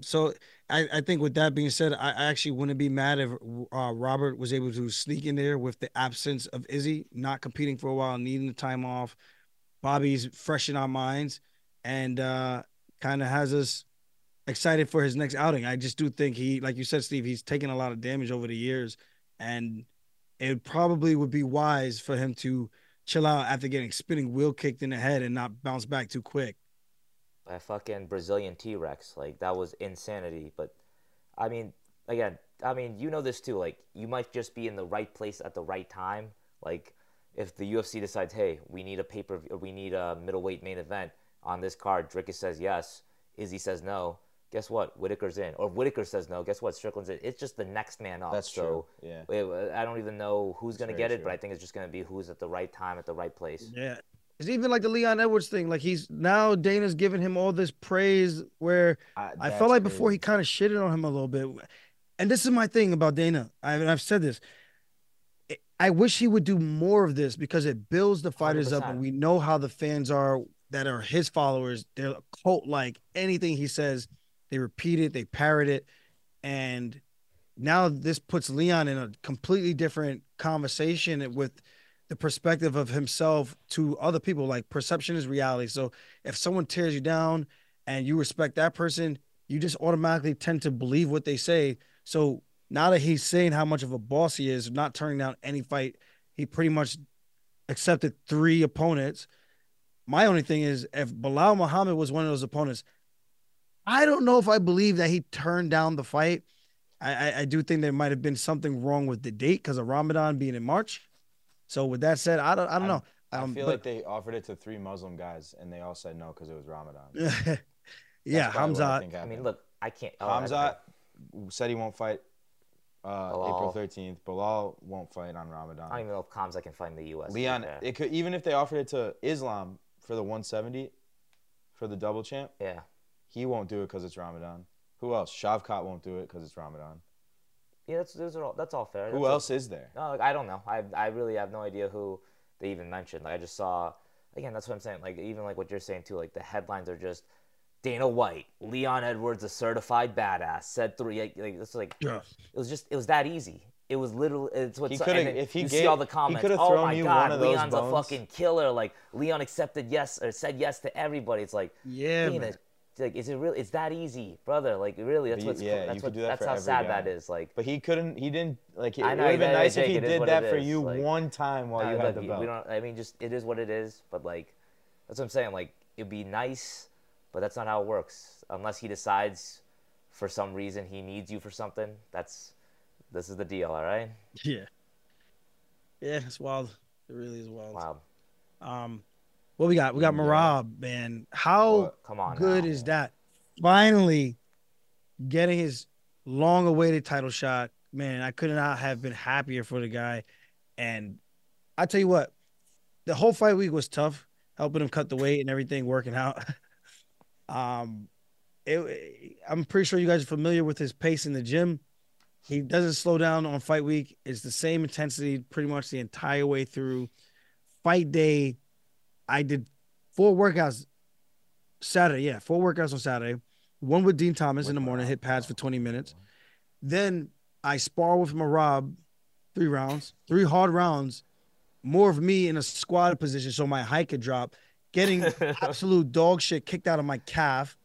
So I think with that being said, I actually wouldn't be mad if Robert was able to sneak in there with the absence of Izzy, not competing for a while, needing the time off. Bobby's fresh in our minds and kind of has us excited for his next outing. I just do think he, like you said, Steve, he's taken a lot of damage over the years. And it probably would be wise for him to chill out after getting spinning wheel kicked in the head and not bounce back too quick. By a fucking Brazilian T-Rex. Like, that was insanity. But, I mean, again, I mean, you know this too. Like, you might just be in the right place at the right time. Like, if the UFC decides, hey, we need a pay-per-view, we need a middleweight main event on this card, Dricus says yes, Izzy says no. Guess what? Whitaker's in. Or Whitaker says no. Guess what? Strickland's in. It's just the next man up. That's true. Yeah. I don't even know who's going to get it, but I think it's just going to be who's at the right time, at the right place. Yeah. It's even like the Leon Edwards thing. Like, he's now, Dana's giving him all this praise where I felt like before he kind of shitted on him a little bit. And this is my thing about Dana. I've said this. I wish he would do more of this because it builds the fighters 100%. Up, and we know how the fans are that are his followers. They're cult-like. Anything he says, they repeat it, they parrot it, and now this puts Leon in a completely different conversation with the perspective of himself to other people. Like, perception is reality. So if someone tears you down and you respect that person, you just automatically tend to believe what they say. So now that he's saying how much of a boss he is, not turning down any fight, he pretty much accepted 3 opponents. My only thing is, if Bilal Muhammad was one of those opponents, I don't know if I believe that he turned down the fight. I do think there might have been something wrong with the date because of Ramadan being in March. So with that said, I don't know. I feel like they offered it to 3 Muslim guys, and they all said no because it was Ramadan. Yeah, Hamza. I mean, look, I can't. Hamza said he won't fight April 13th. Bilal won't fight on Ramadan. I don't even know if Hamza can fight in the U.S. Leon, right, it could, even if they offered it to Islam for the 170, for the double champ. Yeah. He won't do it because it's Ramadan. Who else? Shavkat won't do it because it's Ramadan. Yeah, that's all fair. Who else is there? No, like, I don't know. I really have no idea who they even mentioned. Like, I just saw, again, that's what I'm saying. Like, even like what you're saying too. Like, the headlines are just Dana White, Leon Edwards, a certified badass, said 3. Like, it's like, yeah. it was that easy. It was literally, it's what if he you gave, see all the comments. Oh my God, Leon's a fucking killer. Like, Leon accepted yes or said yes to everybody. It's like, yeah. Like, is it really? It's that easy, brother. Like, really, that's what's yeah, that's, what, that that's how sad guy. That is. Like, but he couldn't. He didn't. Like, it would have been nice if he did that for you like, one time while you had the belt. We don't. I mean, just it is what it is. But like, that's what I'm saying. Like, it'd be nice, but that's not how it works. Unless he decides, for some reason, he needs you for something. This is the deal. All right. Yeah. Yeah, it's wild. It really is wild. Wow. What we got? We got Merab, man. How good is that? Finally getting his long-awaited title shot. Man, I could not have been happier for the guy. And I tell you what, the whole fight week was tough, helping him cut the weight and everything, working out. I'm pretty sure you guys are familiar with his pace in the gym. He doesn't slow down on fight week. It's the same intensity pretty much the entire way through. Fight day, I did 4 workouts Saturday. Yeah, 4 workouts on Saturday. One with Dean Thomas in the morning, hit pads for 20 minutes. Then I spar with Merab 3 rounds, 3 hard rounds, more of me in a squat position so my height could drop, getting absolute dog shit kicked out of my calf.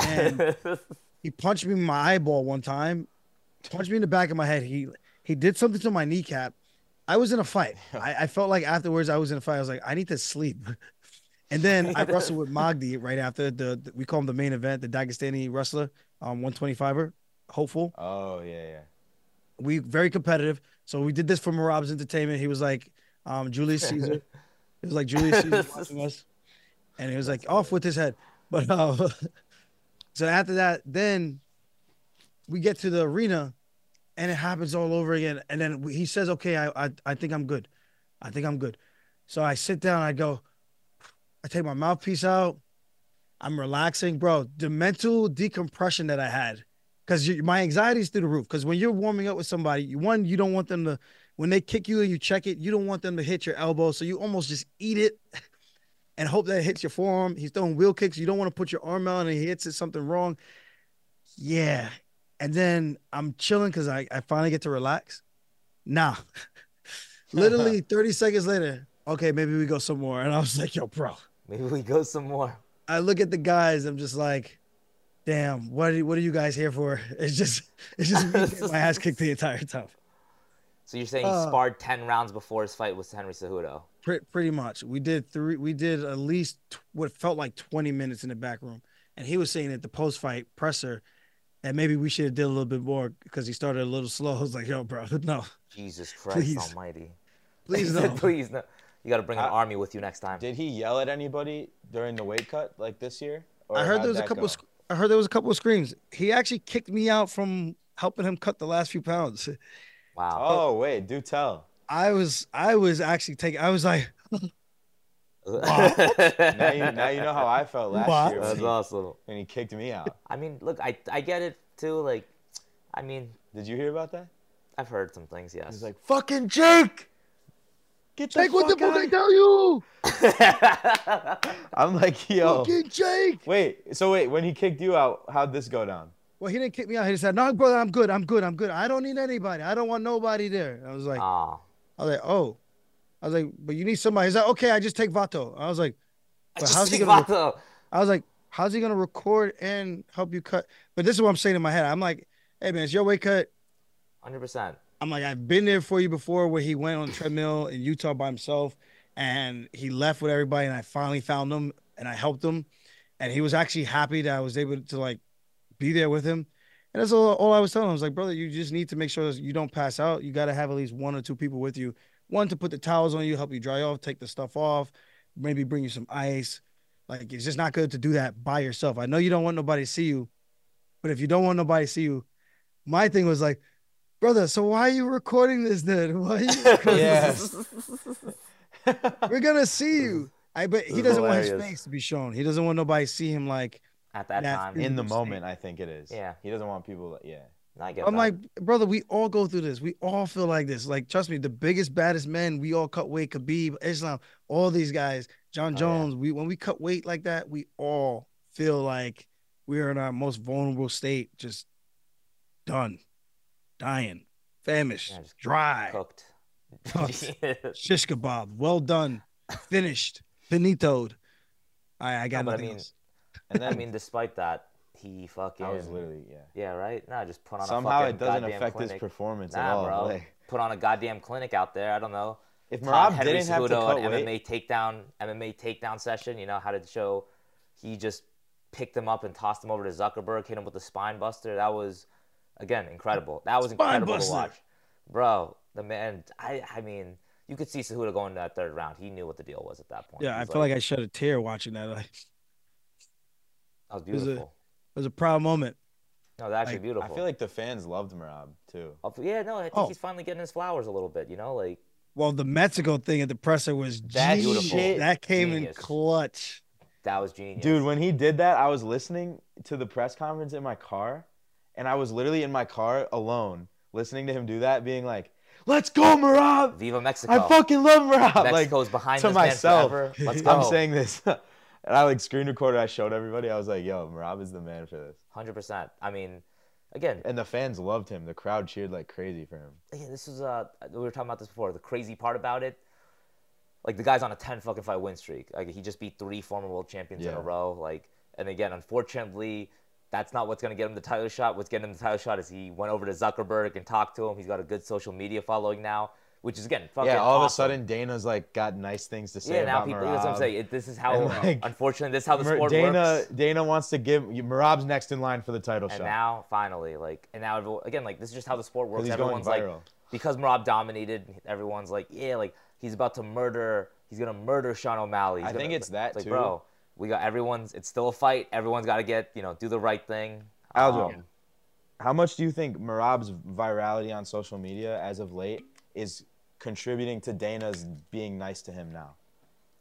And he punched me in my eyeball one time, punched me in the back of my head. He did something to my kneecap. I was in a fight. I felt like afterwards I was in a fight. I was like, I need to sleep. And then I wrestled with Magdi right after. We call him the main event, the Dagestani wrestler, 125er, hopeful. Oh, yeah. We very competitive. So we did this for Merab's entertainment. He was like, Julius Caesar. He was like, Julius Caesar watching us. And he was like, off with his head. But so after that, then we get to the arena. And it happens all over again. And then he says, okay, I think I'm good. I think I'm good. So I sit down. I take my mouthpiece out. I'm relaxing. Bro, the mental decompression that I had, because my anxiety is through the roof. Because when you're warming up with somebody, you don't want them to, when they kick you and you check it, you don't want them to hit your elbow. So you almost just eat it and hope that it hits your forearm. He's throwing wheel kicks. You don't want to put your arm out and he hits it something wrong. Yeah. And then I'm chilling because I finally get to relax. Nah. Literally 30 seconds later, okay, maybe we go some more. And I was like, yo, bro. Maybe we go some more. I look at the guys. I'm just like, damn, what are you guys here for? It's just me getting my ass kicked the entire time. So you're saying he sparred 10 rounds before his fight with Henry Cejudo? Pretty much. We did at least what felt like 20 minutes in the back room. And he was saying at the post-fight presser, And maybe we should have did a little bit more because he started a little slow. I was like, yo, bro, no. Jesus Christ please. Almighty. Please no. Please no. You got to bring an army with you next time. Did he yell at anybody during the weight cut like this year? Or I heard there was a couple. I heard there was a couple of screams. He actually kicked me out from helping him cut the last few pounds. Wow. Oh wait, do tell. I was actually taking. I was like. Now you know how I felt last year. That's awesome. And he kicked me out. I mean, look, I get it too. Like, I mean, did you hear about that? I've heard some things. Yes. He's like, fucking Jake. Jake, what the fuck I tell you? I'm like, yo. Fucking Jake. Wait, so wait, when he kicked you out, how'd this go down? Well, he didn't kick me out. He just said, no, brother, I'm good. I'm good. I'm good. I don't need anybody. I don't want nobody there. And I was like, oh. I was like, oh. I was like, but you need somebody. He's like, okay, I just take Vato. I was like, but how's he gonna Vato. I was like, how's he going to record and help you cut? But this is what I'm saying in my head. I'm like, hey, man, it's your weight cut. 100%. I'm like, I've been there for you before where he went on a treadmill in Utah by himself and he left with everybody and I finally found him and I helped him. And he was actually happy that I was able to like be there with him. And that's all I was telling him. I was like, brother, you just need to make sure that you don't pass out. You got to have at least one or two people with you. One to put the towels on you, help you dry off, take the stuff off, maybe bring you some ice. Like it's just not good to do that by yourself. I know you don't want nobody to see you, but if you don't want nobody to see you, my thing was like, brother, so why are you recording this then? Why are you recording this? We're going to see you. But he doesn't want his face to be shown. He doesn't want nobody to see him like at that time. In the moment, I think it is. Yeah. He doesn't want people like, yeah. I'm like, brother, we all go through this. We all feel like this. Like, trust me, the biggest, baddest men, we all cut weight. Khabib, Islam, all these guys, Jon Jones. We when we cut weight like that, we all feel like we are in our most vulnerable state, just done. Dying, famished, dry, cooked. Shish kebab, well done, finished, finitoed. I got nothing else. And then, I mean, despite that, he fucking. I was literally, right? Nah, just put on somehow a fucking goddamn clinic. Somehow it doesn't affect his performance at all. Bro. Like, put on a goddamn clinic out there. I don't know. If Merab didn't have to cut weight. MMA takedown session, you know, how to show he just picked him up and tossed him over to Zuckerberg, hit him with the spine buster. That was. Again, incredible. That was incredible to watch. Bro, the man, I mean, you could see Cejudo going to that third round. He knew what the deal was at that point. Yeah, I feel like I shed a tear watching that. Like, that was beautiful. It was a proud moment. No, that's actually beautiful. I feel like the fans loved Merab, too. Yeah, no, I think he's finally getting his flowers a little bit, you know? Like. Well, the Mexico thing at the presser was beautiful. That came in clutch. That was genius. Dude, when he did that, I was listening to the press conference in my car. And I was literally in my car alone, listening to him do that, being like, "Let's go, Merab! Viva Mexico! I fucking love Merab!" Mexico's like, behind to this myself. Man forever. Let's go. I'm saying this, and I like screen recorded. I showed everybody. I was like, "Yo, Merab is the man for this." 100%. I mean, again, and the fans loved him. The crowd cheered like crazy for him. Yeah, this was we were talking about this before. The crazy part about it, like the guy's on a 10 fucking fight win streak. Like he just beat 3 former world champions in a row. Like, and again, unfortunately. That's not what's going to get him the title shot. What's getting him the title shot is he went over to Zuckerberg and talked to him. He's got a good social media following now, which is, again, fucking all awesome. Of a sudden, Dana's, like, got nice things to say about Merab. That's what I'm saying. This is how, like, unfortunately, this is how the sport works. Dana wants to give Merab's next in line for the title shot. And now, finally, like, and now, everyone, again, like, this is just how the sport works. Everyone's like, because Merab dominated, everyone's like, yeah, like, he's about to murder, he's going to murder Sean O'Malley. I think it's that, too. Bro. We got everyone's. It's still a fight. Everyone's got to do the right thing. Aljo, how much do you think Merab's virality on social media as of late is contributing to Dana's being nice to him now?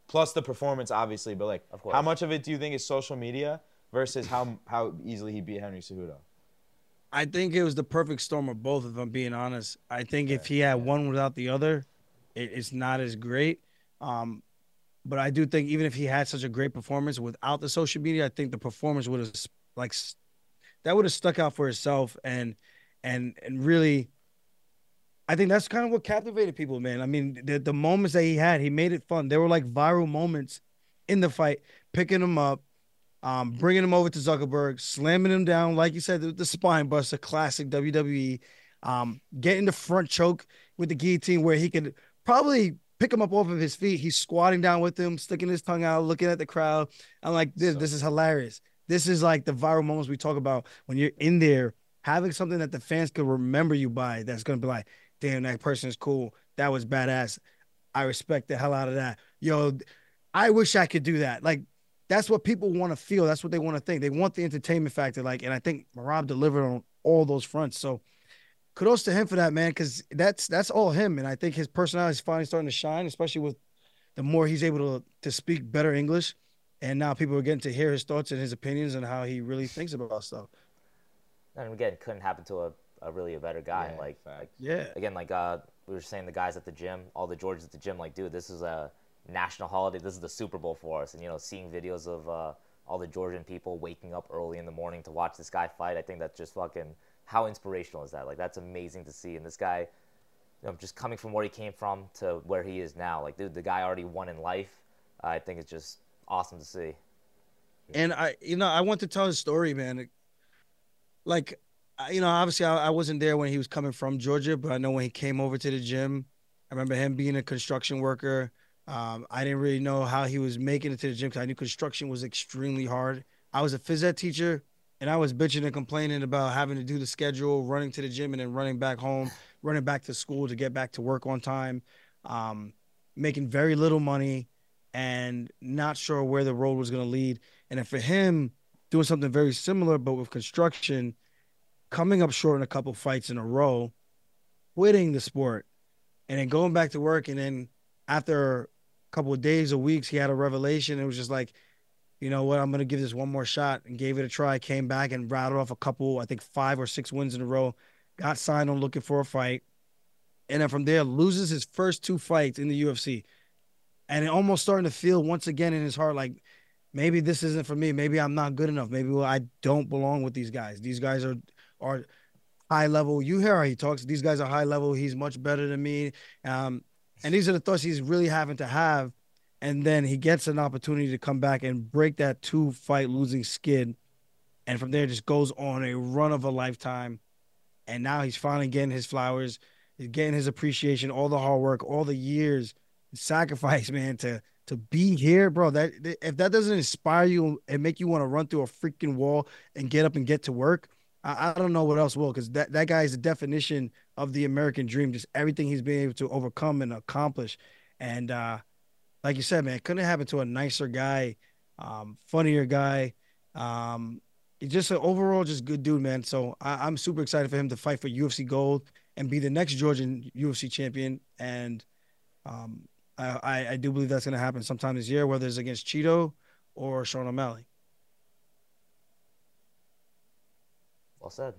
Plus the performance, obviously, but like, of course. How much of it do you think is social media versus how easily he beat Henry Cejudo? I think it was the perfect storm of both, if I'm being honest. I think if he had one without the other, it's not as great. But I do think even if he had such a great performance without the social media, I think the performance would have stuck out for itself and really, I think that's kind of what captivated people, man. I mean, the moments that he had, he made it fun. There were like viral moments in the fight, picking him up, bringing him over to Zuckerberg, slamming him down, like you said, the spine buster, classic WWE, getting the front choke with the guillotine where he could probably pick him up off of his feet. He's squatting down with him, sticking his tongue out, looking at the crowd. I'm like, this is hilarious. This is like the viral moments we talk about when you're in there, having something that the fans could remember you by, that's going to be like, damn, that person is cool. That was badass. I respect the hell out of that. Yo, I wish I could do that. Like, that's what people want to feel. That's what they want to think. They want the entertainment factor. Like, and I think Merab delivered on all those fronts. So kudos to him for that, man, because that's all him. And I think his personality is finally starting to shine, especially with the more he's able to speak better English. And now people are getting to hear his thoughts and his opinions and how he really thinks about stuff. And again, it couldn't happen to a better guy. Yeah, like we were saying, the guys at the gym, all the Georges at the gym, like, dude, this is a national holiday. This is the Super Bowl for us. And, you know, seeing videos of all the Georgian people waking up early in the morning to watch this guy fight, I think that's just fucking, how inspirational is that? Like, that's amazing to see. And this guy, you know, just coming from where he came from to where he is now, like, dude, the guy already won in life. I think it's just awesome to see. Yeah. And I want to tell his story, man. Like, you know, obviously I wasn't there when he was coming from Georgia, but I know when he came over to the gym, I remember him being a construction worker. I didn't really know how he was making it to the gym because I knew construction was extremely hard. I was a phys ed teacher, and I was bitching and complaining about having to do the schedule, running to the gym, and then running back home, running back to school to get back to work on time, making very little money, and not sure where the road was going to lead. And then for him, doing something very similar, but with construction, coming up short in a couple fights in a row, quitting the sport, and then going back to work. And then after a couple of days or weeks, he had a revelation. It was just like, you know what, I'm going to give this one more shot, and gave it a try, came back and rattled off a couple, I think 5 or 6 wins in a row, got signed on Looking for a Fight. And then from there, loses his first 2 fights in the UFC. And it almost starting to feel once again in his heart like, maybe this isn't for me. Maybe I'm not good enough. Maybe I don't belong with these guys. These guys are high level. You hear how he talks. These guys are high level. He's much better than me. And these are the thoughts he's really having to have. And then he gets an opportunity to come back and break that 2-fight losing skid. And from there, just goes on a run of a lifetime. And now he's finally getting his flowers. He's getting his appreciation, all the hard work, all the years, sacrifice, man, to be here, bro. That if that doesn't inspire you and make you want to run through a freaking wall and get up and get to work, I don't know what else will, because that guy is the definition of the American dream, just everything he's been able to overcome and accomplish. And like you said, man, it couldn't happen to a nicer guy, funnier guy. Just an overall just good dude, man. So I'm super excited for him to fight for UFC gold and be the next Georgian UFC champion. And I do believe that's going to happen sometime this year, whether it's against Cheeto or Sean O'Malley. Well said.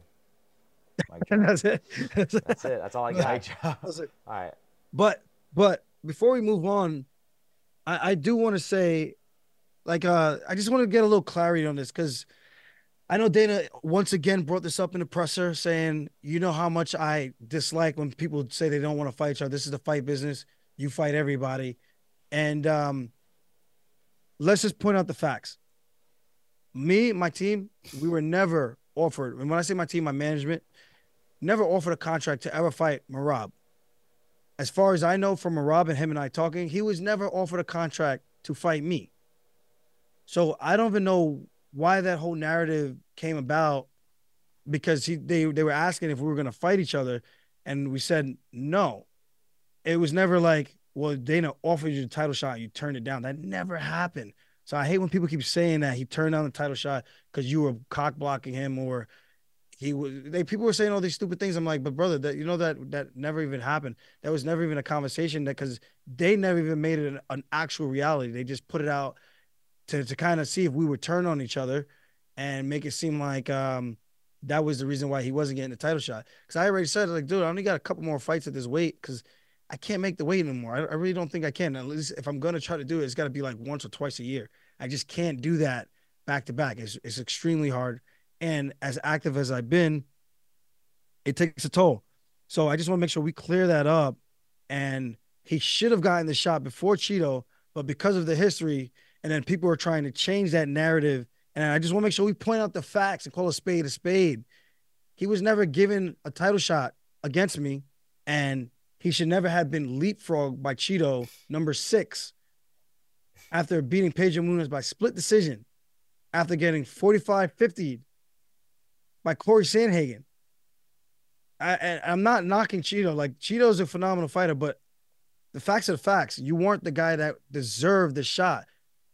That's it. That's it. That's all I got. All right. But before we move on, I do want to say, like, I just want to get a little clarity on this, because I know Dana once again brought this up in the presser, saying, you know how much I dislike when people say they don't want to fight each other. This is the fight business. You fight everybody. And let's just point out the facts. Me, my team, we were never offered, and when I say my team, my management, never offered a contract to ever fight Merab. As far as I know from Merab and him and I talking, he was never offered a contract to fight me. So I don't even know why that whole narrative came about, because they were asking if we were going to fight each other, and we said no. It was never like, well, Dana offered you the title shot, you turned it down. That never happened. So I hate when people keep saying that he turned down the title shot because you were cock blocking him, or he was. People were saying all these stupid things. I'm like, but brother, that, you know, that never even happened. That was never even a conversation, that because they never even made it an actual reality. They just put it out to kind of see if we would turn on each other and make it seem like that was the reason why he wasn't getting the title shot. Because I already said, like, dude, I only got a couple more fights at this weight because I can't make the weight anymore. I really don't think I can. At least if I'm going to try to do it, it's got to be like once or twice a year. I just can't do that back to back. It's extremely hard. And as active as I've been, it takes a toll. So I just want to make sure we clear that up. And he should have gotten the shot before Cheeto, but because of the history, and then people are trying to change that narrative. And I just want to make sure we point out the facts and call a spade a spade. He was never given a title shot against me, and he should never have been leapfrogged by Cheeto, number 6, after beating Pedro Munhoz by split decision. after getting 45-50 by Corey Sandhagen. I'm not knocking Cheeto. Like, Cheeto's a phenomenal fighter, but the facts are the facts. You weren't the guy that deserved the shot.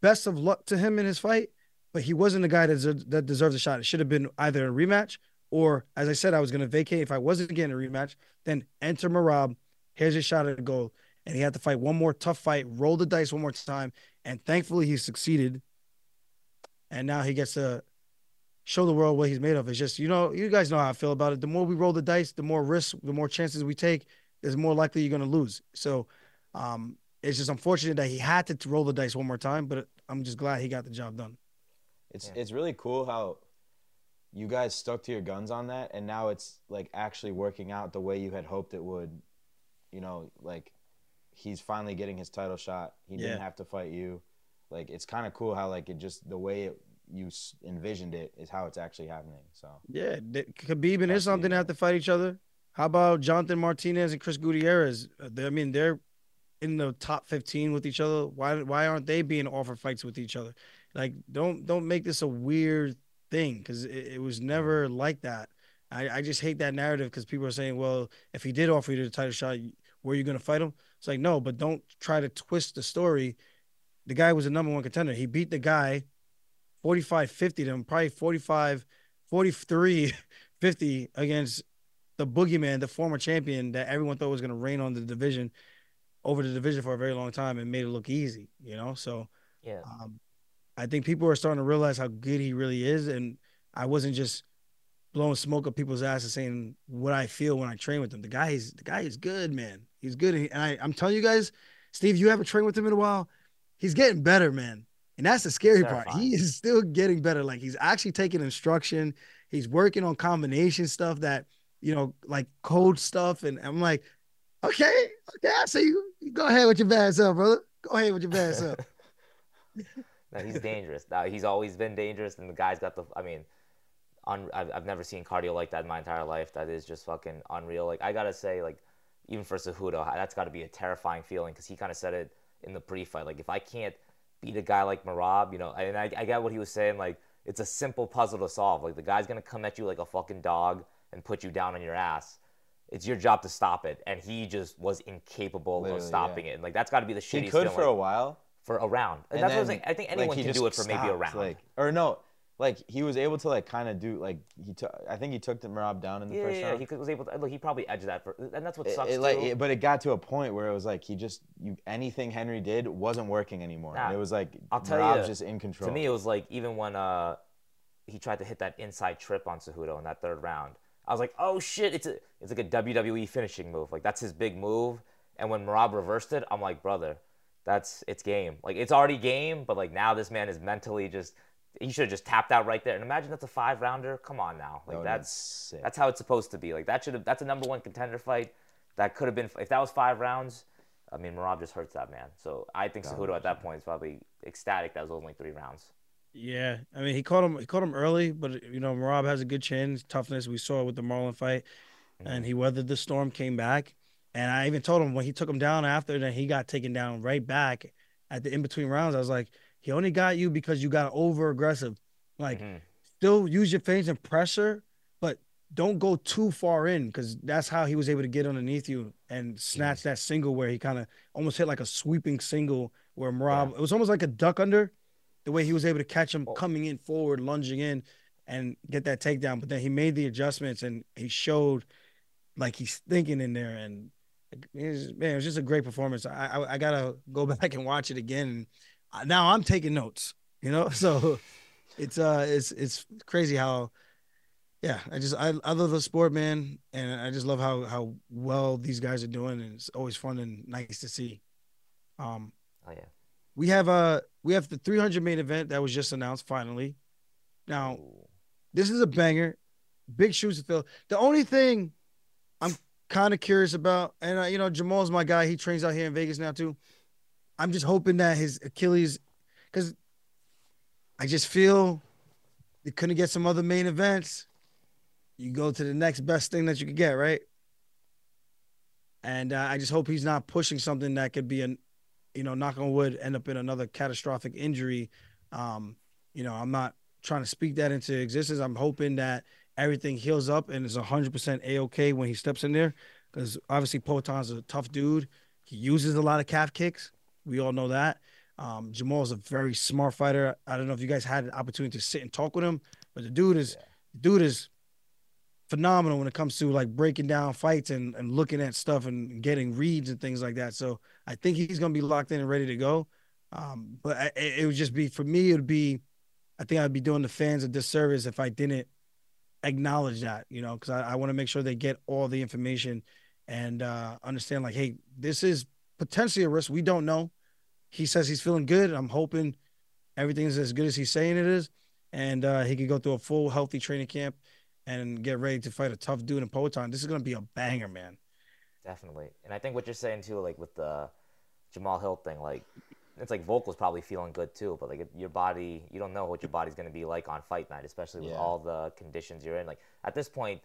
Best of luck to him in his fight, but he wasn't the guy that deserved the shot. It should have been either a rematch or, as I said, I was going to vacate. If I wasn't getting a rematch, then enter Merab. Here's your shot at gold. And he had to fight one more tough fight, roll the dice one more time, and thankfully he succeeded. And now he gets to show the world what he's made of. It's just, you guys know how I feel about it. The more we roll the dice, the more risks, the more chances we take, is more likely you're going to lose. So it's just unfortunate that he had to roll the dice one more time, but I'm just glad he got the job done. It's really cool how you guys stuck to your guns on that, and now it's, like, actually working out the way you had hoped it would. You know, like, he's finally getting his title shot. He didn't have to fight you. Like, it's kind of cool how, like, it just, the way you envisioned it is how it's actually happening. So yeah, Khabib and Islam didn't have to fight each other. How about Jonathan Martinez and Chris Gutierrez? I mean, they're in the top 15 with each other. Why aren't they being offered fights with each other? Like, don't make this a weird thing, because it was never like that. I just hate that narrative, because people are saying, well, if he did offer you the title shot, were you going to fight him? It's like, no, but don't try to twist the story. The guy was a #1 contender. He beat the guy 45-50 to him, probably 43-50 against the boogeyman, the former champion that everyone thought was going to reign on the division, over the division for a very long time, and made it look easy, you know? So yeah, I think people are starting to realize how good he really is, and I wasn't just blowing smoke up people's ass and saying what I feel when I train with him. The guy is good, man. He's good. And I'm telling you guys, Steve, you haven't trained with him in a while. He's getting better, man. And that's the scary part. He is still getting better. Like, he's actually taking instruction. He's working on combination stuff that, like code stuff. And I'm like, okay, I see you. Go ahead with your bad self, brother. Go ahead with your bad self. No, he's dangerous. Now, he's always been dangerous, and the guy's got the, I mean, I've never seen cardio like that in my entire life. That is just fucking unreal. Like, I got to say, like, even for Cejudo, that's got to be a terrifying feeling, because he kind of said it in the pre-fight. Like, if I can't beat a guy like Merab, and I got what he was saying. Like, it's a simple puzzle to solve. Like, the guy's going to come at you like a fucking dog and put you down on your ass. It's your job to stop it. And he just was incapable of stopping it. And, like, that's got to be the shittiest thing. He could feeling. For a while. For a round. And that's what I was like. I think anyone can do it for maybe a round. Like, or no. Like, he was able to, like, kind of do, like, I think he took the Merab down in the first round. He was able to, look, he probably edged that, and that's what sucks, too. But it got to a point where it was, like, he just, anything Henry did wasn't working anymore. Nah, and it was, like, Merab's just in control. To me, it was, like, even when he tried to hit that inside trip on Cejudo in that third round, I was like, oh, shit, it's like a WWE finishing move. Like, that's his big move. And when Merab reversed it, I'm like, brother, it's game. Like, it's already game, but, like, now this man is mentally just... He should have just tapped out right there. And imagine that's a 5-rounder. Come on now. Like, that's how it's supposed to be. Like, that's a #1 contender fight. That could have been, if that was 5 rounds, I mean, Merab just hurts that man. So I think Cejudo at that point is probably ecstatic that was only 3 rounds. Yeah. I mean, he caught him early, but Merab has a good chin, toughness. We saw it with the Marlon fight. Mm-hmm. And he weathered the storm, came back. And I even told him when he took him down after that, he got taken down right back at the in-between rounds. I was like, he only got you because you got over-aggressive. Like, still use your feints and pressure, but don't go too far in, because that's how he was able to get underneath you and snatch that single where he kind of almost hit like a sweeping single where Merab, it was almost like a duck under, the way he was able to catch him coming in forward, lunging in, and get that takedown. But then he made the adjustments, and he showed like he's thinking in there. And, man, it was just a great performance. I got to go back and watch it again. Now I'm taking notes, so it's crazy how, I love the sport, man. And I just love how well these guys are doing. And it's always fun and nice to see. We have the 300 main event that was just announced finally. Now, this is a banger, big shoes to fill. The only thing I'm kind of curious about, and Jamal's my guy. He trains out here in Vegas now too. I'm just hoping that his Achilles, because I just feel they couldn't get some other main events. You go to the next best thing that you could get, right? And I just hope he's not pushing something that could be, knock on wood, end up in another catastrophic injury. I'm not trying to speak that into existence. I'm hoping that everything heals up and is 100% A-OK when he steps in there, because obviously Poatan's a tough dude. He uses a lot of calf kicks. We all know that. Jamal's a very smart fighter. I don't know if you guys had an opportunity to sit and talk with him, but the dude is phenomenal when it comes to like breaking down fights and looking at stuff and getting reads and things like that. So I think he's going to be locked in and ready to go. But it would just be, for me, it would be, I think I'd be doing the fans a disservice if I didn't acknowledge that, you know, because I want to make sure they get all the information and understand, like, hey, this is potentially a risk. We don't know. He says he's feeling good. I'm hoping everything's as good as he's saying it is, and he could go through a full, healthy training camp and get ready to fight a tough dude in Poatan. This is going to be a banger, man. Definitely. And I think what you're saying, too, like with the Jamahal Hill thing, like, it's like Volk was probably feeling good, too. But, like, your body, you don't know what your body's going to be like on fight night, especially with all the conditions you're in. Like, at this point,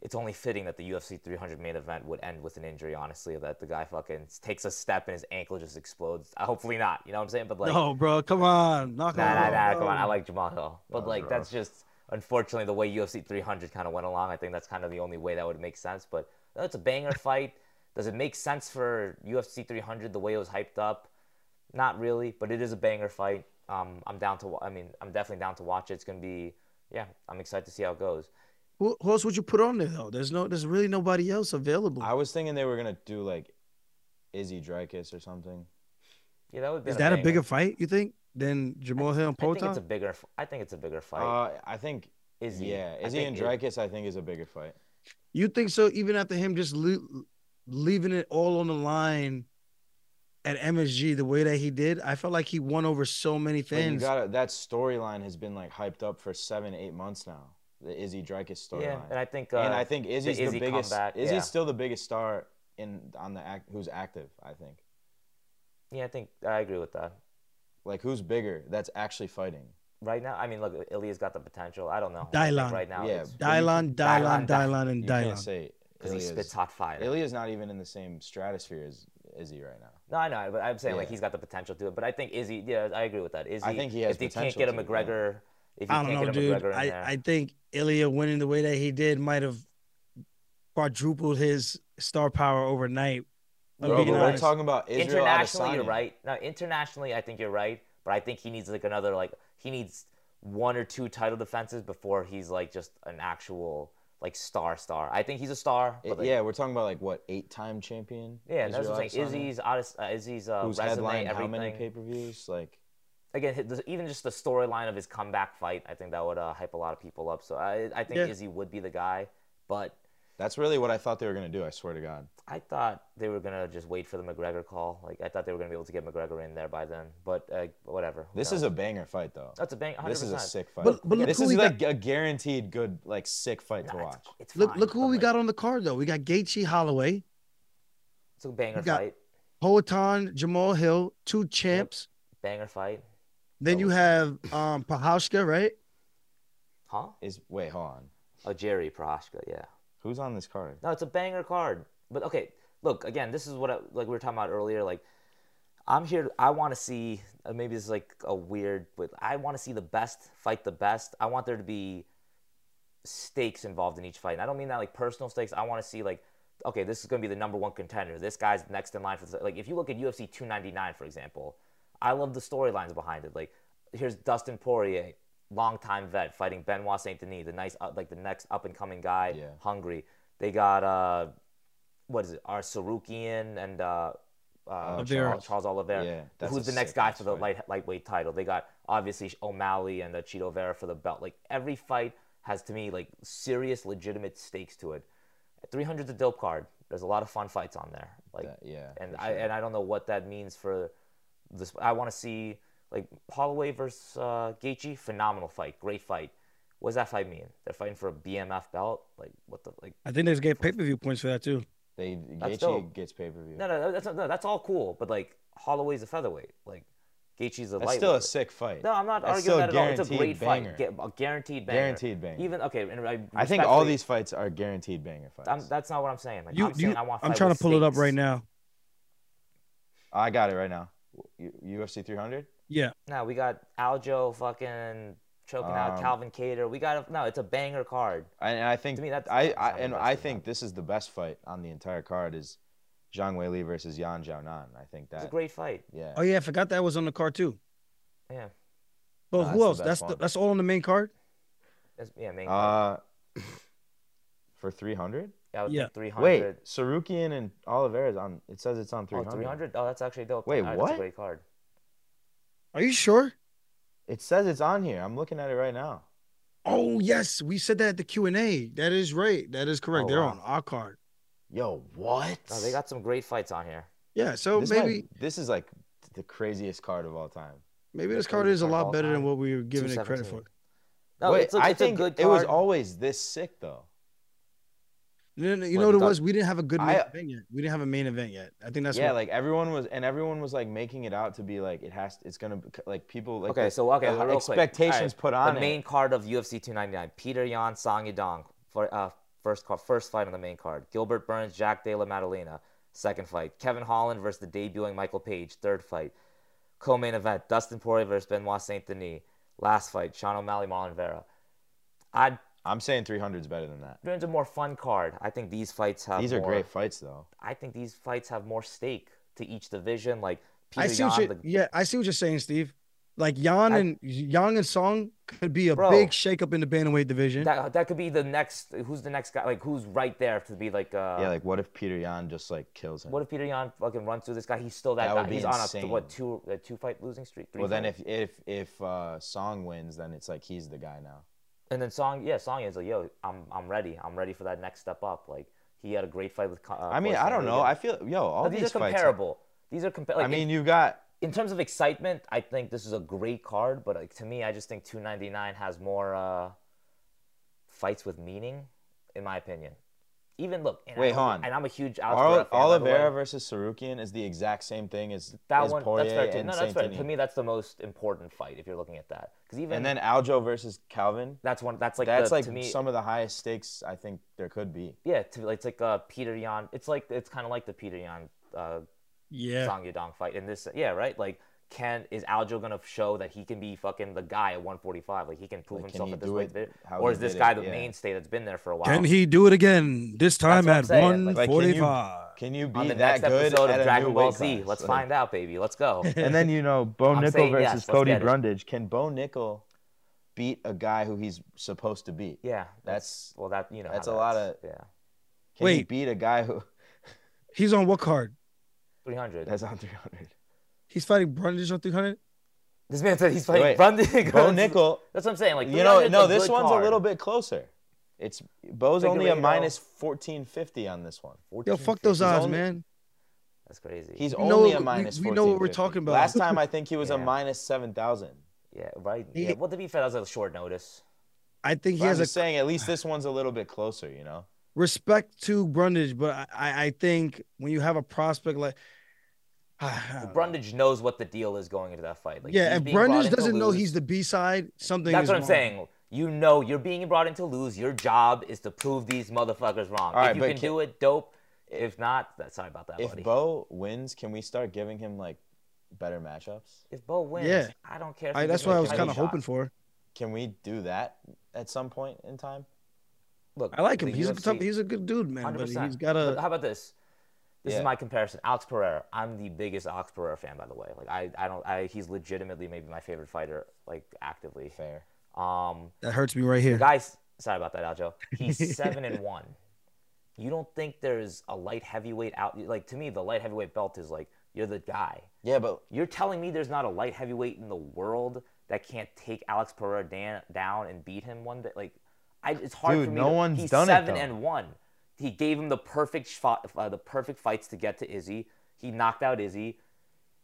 it's only fitting that the UFC 300 main event would end with an injury, honestly, that the guy fucking takes a step and his ankle just explodes. Hopefully not. You know what I'm saying? But like, no, bro. Come on. Nah, come on. I like Jamahal Hill. But, like, that's just, unfortunately, the way UFC 300 kind of went along. I think that's kind of the only way that would make sense. But no, it's a banger fight. Does it make sense for UFC 300 the way it was hyped up? Not really, but it is a banger fight. I'm definitely down to watch it. It's going to be, I'm excited to see how it goes. Who else would you put on there, though? There's really nobody else available. I was thinking they were gonna do like Izzy Dricus or something. Yeah, that would be. Is that a bigger fight, you think, than Jamahal Hill and Poatan? I think it's a bigger fight. I think Izzy. Yeah, Izzy and Dricus, I think, is a bigger fight. You think so? Even after him just leaving it all on the line at MSG, the way that he did, I felt like he won over so many fans. That storyline has been like hyped up for 7-8 months now. The Izzy Dricus storyline. Yeah, and I think Izzy's the biggest. Comeback, Izzy's still the biggest star who's active. I think. Yeah, I think I agree with that. Like, who's bigger? That's actually fighting right now. I mean, look, Ilia's got the potential. I don't know. Dylan right now. Yeah, Dylan. You can't say because he spits hot fire. Ilia's not even in the same stratosphere as Izzy right now. No, I know, but I'm saying like he's got the potential to it. But I think Izzy. Yeah, I agree with that. Izzy. I think he has potential. If you can't get a McGregor. If you can't get a McGregor in there. I think Ilia winning the way that he did might have quadrupled his star power overnight. Bro, we're talking about Israel Adesanya. You're right. Now, internationally, I think you're right, but I think he needs like another he needs 1 or 2 title defenses before he's like just an actual like star. I think he's a star. But, like, we're talking about like what, 8-time champion. Yeah, Israel, that's what I'm saying. Izzy's who's headlined how many pay-per-views like. Again, even just the storyline of his comeback fight, I think that would hype a lot of people up. So I think Izzy would be the guy, but... That's really what I thought they were going to do, I swear to God. I thought they were going to just wait for the McGregor call. Like, I thought they were going to be able to get McGregor in there by then, but whatever. This is a banger fight, though. That's a banger, 100%. This is a sick fight. But look, this is like a guaranteed good, like, sick fight to watch. It's fine, look who we got on the card, though. We got Gaethje, Holloway. It's a banger fight. Poatan, Jamahal Hill, 2 champs. Yep. Banger fight. Then you have Procházka, right? Huh? Wait, hold on. Oh, Jerry Procházka, yeah. Who's on this card? No, it's a banger card. But okay, look, again, this is what like we were talking about earlier. Like, I'm here. I want to see. Maybe this is like a weird, but I want to see the best fight the best. I want there to be stakes involved in each fight. And I don't mean that like personal stakes. I want to see like, okay, this is going to be the #1 contender. This guy's next in line for this. Like, if you look at UFC 299, for example. I love the storylines behind it. Like, here's Dustin Poirier, longtime vet, fighting Benoit Saint-Denis, the next up-and-coming guy, hungry. They got, Tsarukyan and Charles Oliveira, who's the next guy for the lightweight title. They got, obviously, O'Malley and Cheeto Vera for the belt. Like, every fight has, to me, like, serious, legitimate stakes to it. 300's a dope card. There's a lot of fun fights on there. Like, and I don't know what that means for... This, I want to see, like, Holloway versus Gaethje, phenomenal fight, great fight. What does that fight mean? They're fighting for a BMF belt? Like, what the, like... I think they get pay-per-view points for that, too. Gaethje gets pay-per-view. No, that's all cool, but, like, Holloway's a featherweight. Like, Gaethje's a lightweight. That's still a sick fight. No, I'm not arguing that at all. It's a great fight. Guaranteed banger. Guaranteed banger. Even, okay, and I think all these fights are guaranteed banger fights. That's not what I'm saying. Like, I'm trying to pull it up right now. I got it right now. UFC 300? Yeah. No, we got Aljo fucking choking out Calvin Kattar. We got to, no, it's a banger card. And I think to me that's I think this is the best fight on the entire card is Zhang Weili versus Yan Zhaonan. I think that's a great fight. Yeah. Oh yeah, I forgot that was on the card too. Yeah. But no, who else? That's all on the main card. That's, yeah, main card. For 300. Yeah, yeah. 300. Wait, Tsarukyan and Oliveira's on. It says it's on 300. Oh, 300. Oh, that's actually dope. Wait, what? That's a great card. Are you sure? It says it's on here. I'm looking at it right now. Oh yes, we said that at the Q&A. That is right. That is correct. Oh, they're on our card. Yo, what? Oh, they got some great fights on here. Yeah, so this maybe this is like the craziest card of all time. Maybe this card is a lot better than what we were giving it credit for. No, wait, I think it was always this sick though. No, you know what it was? We didn't have a good main event yet. We didn't have a main event yet. I think that's yeah. Like everyone was like making it out to be like it has. It's gonna like people like okay. So okay, real quick. Expectations put on the main card of UFC 299. Peter Yan, Song Yidong for first fight on the main card. Gilbert Burns, Jack De La Maddalena, second fight. Kevin Holland versus the debuting Michael Page, third fight. Co-main event: Dustin Poirier versus Benoit Saint Denis, last fight. Sean O'Malley, Marlon Vera. I'm saying 300 is better than that. 300 is a more fun card. I think these fights have These are great fights, though. I think these fights have more stake to each division. Like Peter I see what you're saying, Steve. Like Yan and Song could be a big shakeup in the bantamweight division. That could be the next. Who's the next guy? Like who's right there to be like? Yeah, like what if Peter Yan just like kills him? What if Peter Yan fucking runs through this guy? He's still that guy. He's insane. On a two fight losing streak. Well, then if Song wins, then it's like he's the guy now. And then Song is like, yo, I'm ready. I'm ready for that next step up. Like he had a great fight with. I mean, I don't know. I feel these are comparable. These are comparable. Like, I mean, you got in terms of excitement. I think this is a great card, but like, to me, I just think 299 has more fights with meaning, in my opinion. Even look. Wait, hold on. And I'm a huge Oliveira fan. Oliveira versus Tsarukyan is the exact same thing as that one. That's fair too. No, that's fair. To me, that's the most important fight if you're looking at that. Because even and then Aljo versus Calvin. That's one. That's like some of the highest stakes I think there could be. Yeah, it's like Peter Yan. It's kind of like the Peter Yan, Song Yidong fight in this. Yeah, right. Like, is Aljo gonna show that he can be fucking the guy at 145? Like he can prove himself at this weight, or is this guy the mainstay that's been there for a while? Can he do it again? This time at 145. Can you be that good at Dragon Ball Z? Let's find out, baby. Let's go. And then you know, Bo Nickel versus Cody Brundage. Can Bo Nickel beat a guy who he's supposed to beat? Yeah, that's a lot of yeah. Can he beat a guy who? He's on what card? 300. That's on 300. He's fighting Brundage on 300? This man said he's fighting Brundage. Bo Nickel. That's what I'm saying. Like, you know, no, this one's a little bit closer. It's Bo's only a minus 1450 on this one. Yo, fuck those odds, man. That's crazy. He's only a minus 1450. We know what we're talking about. Last time, I think he was a minus 7,000. Yeah, right. Yeah. Well, to be fair, that was a short notice. I think he has a... I'm saying at least this one's a little bit closer, you know? Respect to Brundage, but I think when you have a prospect like... Brundage knows what the deal is going into that fight. Like, yeah, if Brundage doesn't know he's the B-side, something is wrong. That's what I'm saying. You know you're being brought in to lose. Your job is to prove these motherfuckers wrong. If you can do it, dope. If not, sorry about that, buddy. If Bo wins, can we start giving him, like, better matchups? If Bo wins, I don't care. That's what I was kind of hoping for. Can we do that at some point in time? Look, I like him. He's a good dude, man. But he's got to... How about this? This is my comparison. Alex Pereira. I'm the biggest Alex Pereira fan, by the way. Like he's legitimately maybe my favorite fighter, like actively. Fair. That hurts me right here. Guys, sorry about that, Aljo. He's 7-1. You don't think there's a light heavyweight out? Like, to me, the light heavyweight belt is like, you're the guy. Yeah, but you're telling me there's not a light heavyweight in the world that can't take Alex Pereira down and beat him one day? Like, it's hard for me. No one's done it. He's 7-1. He gave him the perfect shot, the perfect fights to get to Izzy. He knocked out Izzy.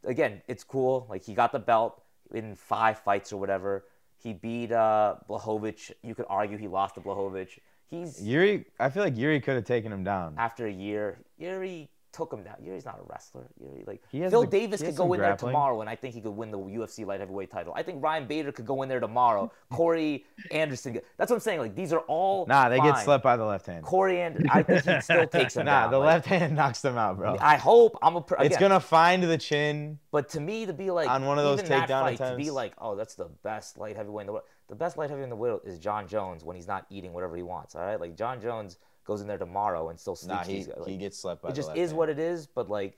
Again, it's cool. Like, he got the belt in 5 fights or whatever. He beat Blachowicz. You could argue he lost to Blachowicz. Yuri. I feel like Yuri could have taken him down after a year. Yuri took him down. Yuri's not a wrestler. Yuri, like, Phil Davis could go in there tomorrow, and I think he could win the UFC light heavyweight title. I think Ryan Bader could go in there tomorrow. Corey Anderson. That's what I'm saying. Like, these are all they get slept by the left hand. Corey Anderson, I think he still takes him down. The left hand knocks them out, bro. I hope. It's gonna find the chin. But to me, to be like on one of those takedown attempts, to be like, oh, that's the best light heavyweight in the world. The best light heavyweight in the world is Jon Jones when he's not eating whatever he wants, all right? Like, Jon Jones goes in there tomorrow and still sleeps. Nah, he gets slept by. It just is what it is, but, like,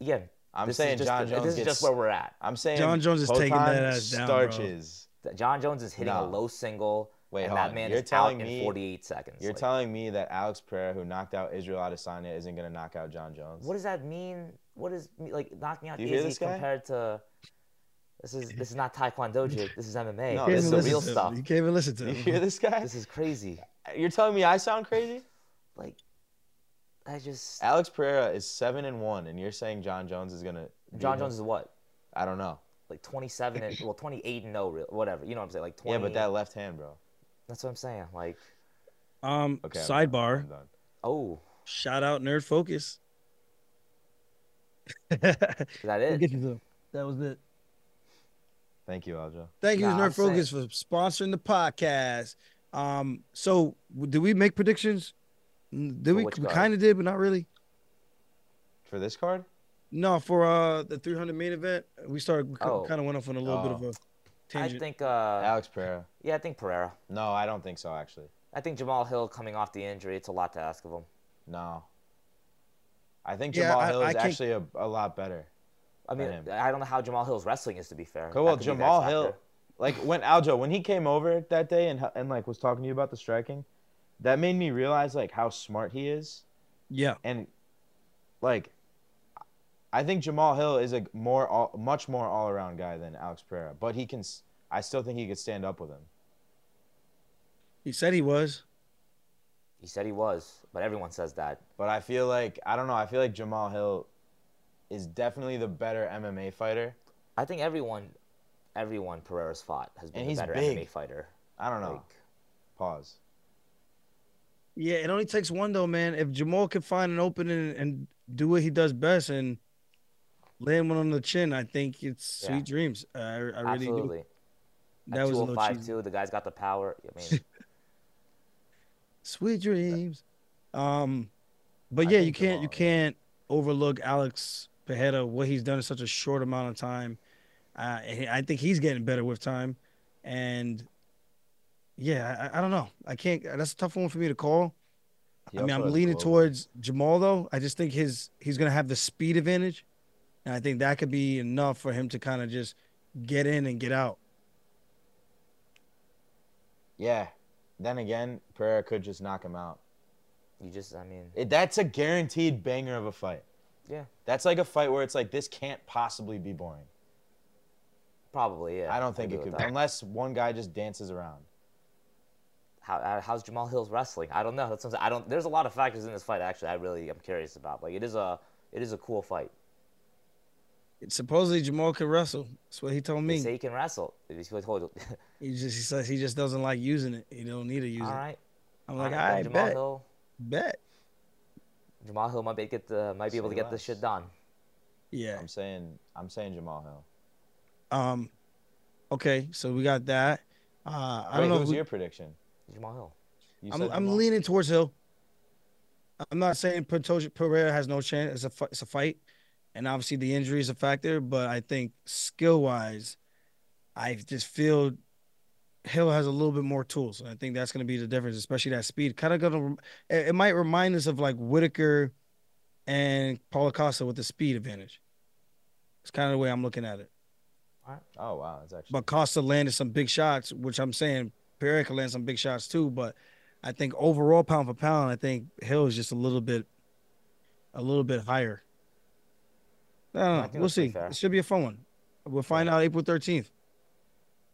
again, I'm saying Jon Jones. This is just where we're at. I'm saying Jon Jones is taking that ass down, starches. Bro. Jon Jones is hitting a low single. Wait, and that man is out in 48 seconds. You're telling me that Alex Pereira, who knocked out Israel Adesanya, isn't going to knock out Jon Jones? What does that mean? What is, like, knocking out Izzy compared to... This is not Taekwondo, Jake. This is MMA. No, this is the real stuff. You can't even listen to him. You hear this guy? This is crazy. You're telling me I sound crazy? Like, I just... Alex Pereira is 7-1, and you're saying Jon Jones is going to... Jon Jones is what? I don't know. Like 27 and... well, 28-0, really, whatever. You know what I'm saying? Like 20... Yeah, but that left hand, bro. That's what I'm saying. Like... Okay, sidebar. I'm done. Oh. Shout out Nerd Focus. Is that it? That was it. Thank you, Aljo. Thank you, Nerd Focus, for sponsoring the podcast. So, did we make predictions? Did we? We kind of did, but not really. For this card? No, for the 300 main event, we started. We kind of went off on a little bit of a tangent. I think Alex Pereira. Yeah, I think Pereira. No, I don't think so. Actually, I think Jamahal Hill coming off the injury. It's a lot to ask of him. No. I think Jamahal Hill is actually a lot better. I mean, I don't know how Jamahal Hill's wrestling is, to be fair. Cool, well, Jamahal Hill, like, when he came over that day and like, was talking to you about the striking, that made me realize, like, how smart he is. Yeah. And, like, I think Jamahal Hill is a much more all-around guy than Alex Pereira. But he can – I still think he could stand up with him. He said he was. He said he was, but everyone says that. But I feel like – I don't know. I feel like Jamahal Hill – is definitely the better MMA fighter. I think everyone Pereira's fought has been the better MMA fighter. I don't know. Like, pause. Yeah, it only takes one, though, man. If Jamal can find an opening and do what he does best and land one on the chin, I think it's sweet dreams. I really absolutely do. That was a little cheesy. Too, the guy's got the power. I mean, sweet dreams. But yeah, you can't overlook Alex Pereira, what he's done in such a short amount of time. I think he's getting better with time. And, yeah, I don't know. I can't – that's a tough one for me to call. I mean, I'm leaning towards Jamal, though. I just think he's going to have the speed advantage. And I think that could be enough for him to kind of just get in and get out. Yeah. Then again, Pereira could just knock him out. You just, I mean... that's a guaranteed banger of a fight. Yeah. That's like a fight where it's like, this can't possibly be boring. Probably, yeah. I don't think it could be. Unless one guy just dances around. How's Jamahal Hill's wrestling? I don't know. That's something, there's a lot of factors in this fight, actually, I really am curious about. Like, it is a cool fight. Supposedly, Jamal can wrestle. That's what he told me. He said he can wrestle. He says he just doesn't like using it. He don't need to use it. All right. I'm like, I bet. Bet Jamahal Hill might be able to get this shit done. Yeah, I'm saying Jamahal Hill. Okay, so we got that. I don't know. Who's your prediction? Jamahal Hill. I'm leaning towards Hill. I'm not saying Pereira has no chance. It's a fight, and obviously the injury is a factor. But I think skill wise, I just feel Hill has a little bit more tools, and I think that's going to be the difference, especially that speed. Kind of going to, it might remind us of like Whitaker and Paulo Costa with the speed advantage. It's kind of the way I'm looking at it. All right. Oh wow, that's actually. But Costa landed some big shots, which I'm saying Pereira can land some big shots too. But I think overall, pound for pound, I think Hill is just a little bit higher. I don't know. We'll see. It should be a fun one. We'll find out April 13th.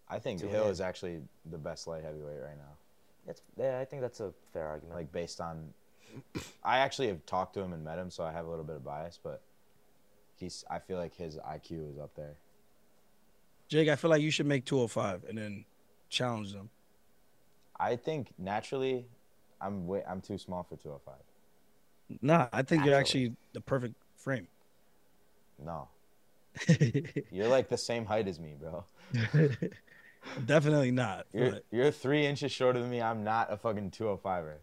I think Hill is actually the best light heavyweight right now. Yeah, I think that's a fair argument. Like, based on... I actually have talked to him and met him, so I have a little bit of bias, but I feel like his IQ is up there. Jake, I feel like you should make 205 and then challenge them. I think, naturally, I'm too small for 205. Nah, I think you're actually the perfect frame. No. You're like the same height as me, bro. Definitely not. You're 3 inches shorter than me. I'm not a fucking 205er.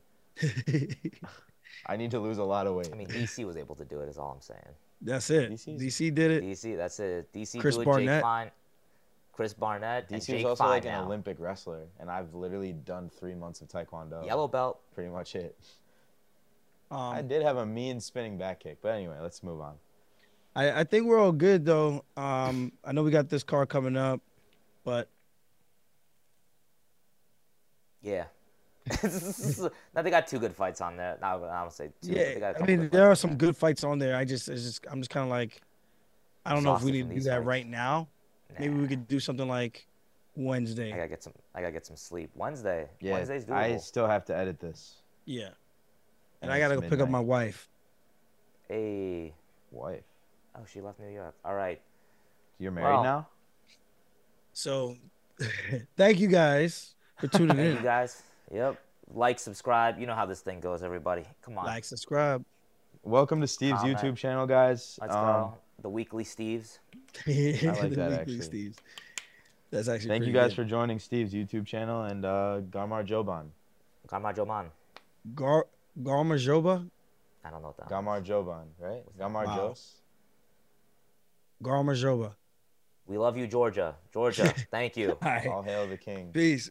I need to lose a lot of weight. I mean, DC was able to do it, is all I'm saying. That's it. DC did it. DC, that's it. DC Chris Barnett. Jake Fine. Chris Barnett, DC and Jake was also Fye like an now. Olympic wrestler, and I've literally done 3 months of Taekwondo. Yellow belt. Pretty much it. I did have a mean spinning back kick, but anyway, let's move on. I think we're all good, though. I know we got this card coming up, but... yeah. Now they got two good fights on there. No, I would say two. Yeah, I mean, there are some good fights on there. I'm just kind of like, I don't know if we need to do that right now. Nah. Maybe we could do something like Wednesday. I gotta get some sleep. Wednesday. Yeah, Wednesday's doable. I still have to edit this. Yeah. And I gotta go pick up my wife. Hey. Wife. Oh, she left New York. All right. You're married now? So, thank you guys for tuning in. Thank you guys. Yep. Like, subscribe. You know how this thing goes, everybody. Come on. Like, subscribe. Welcome to Steve's YouTube channel, guys. Let's go. The Weekly Steves. I like that, actually. Steves. That's actually thank you guys for joining Steve's YouTube channel and Garmar Joban. Garmar Joban. Garmar Joba? I don't know what that Garmar Joban, right? Garmar Jos? Garmar Joba. We love you, Georgia. Georgia, thank you. All hail the king. Peace.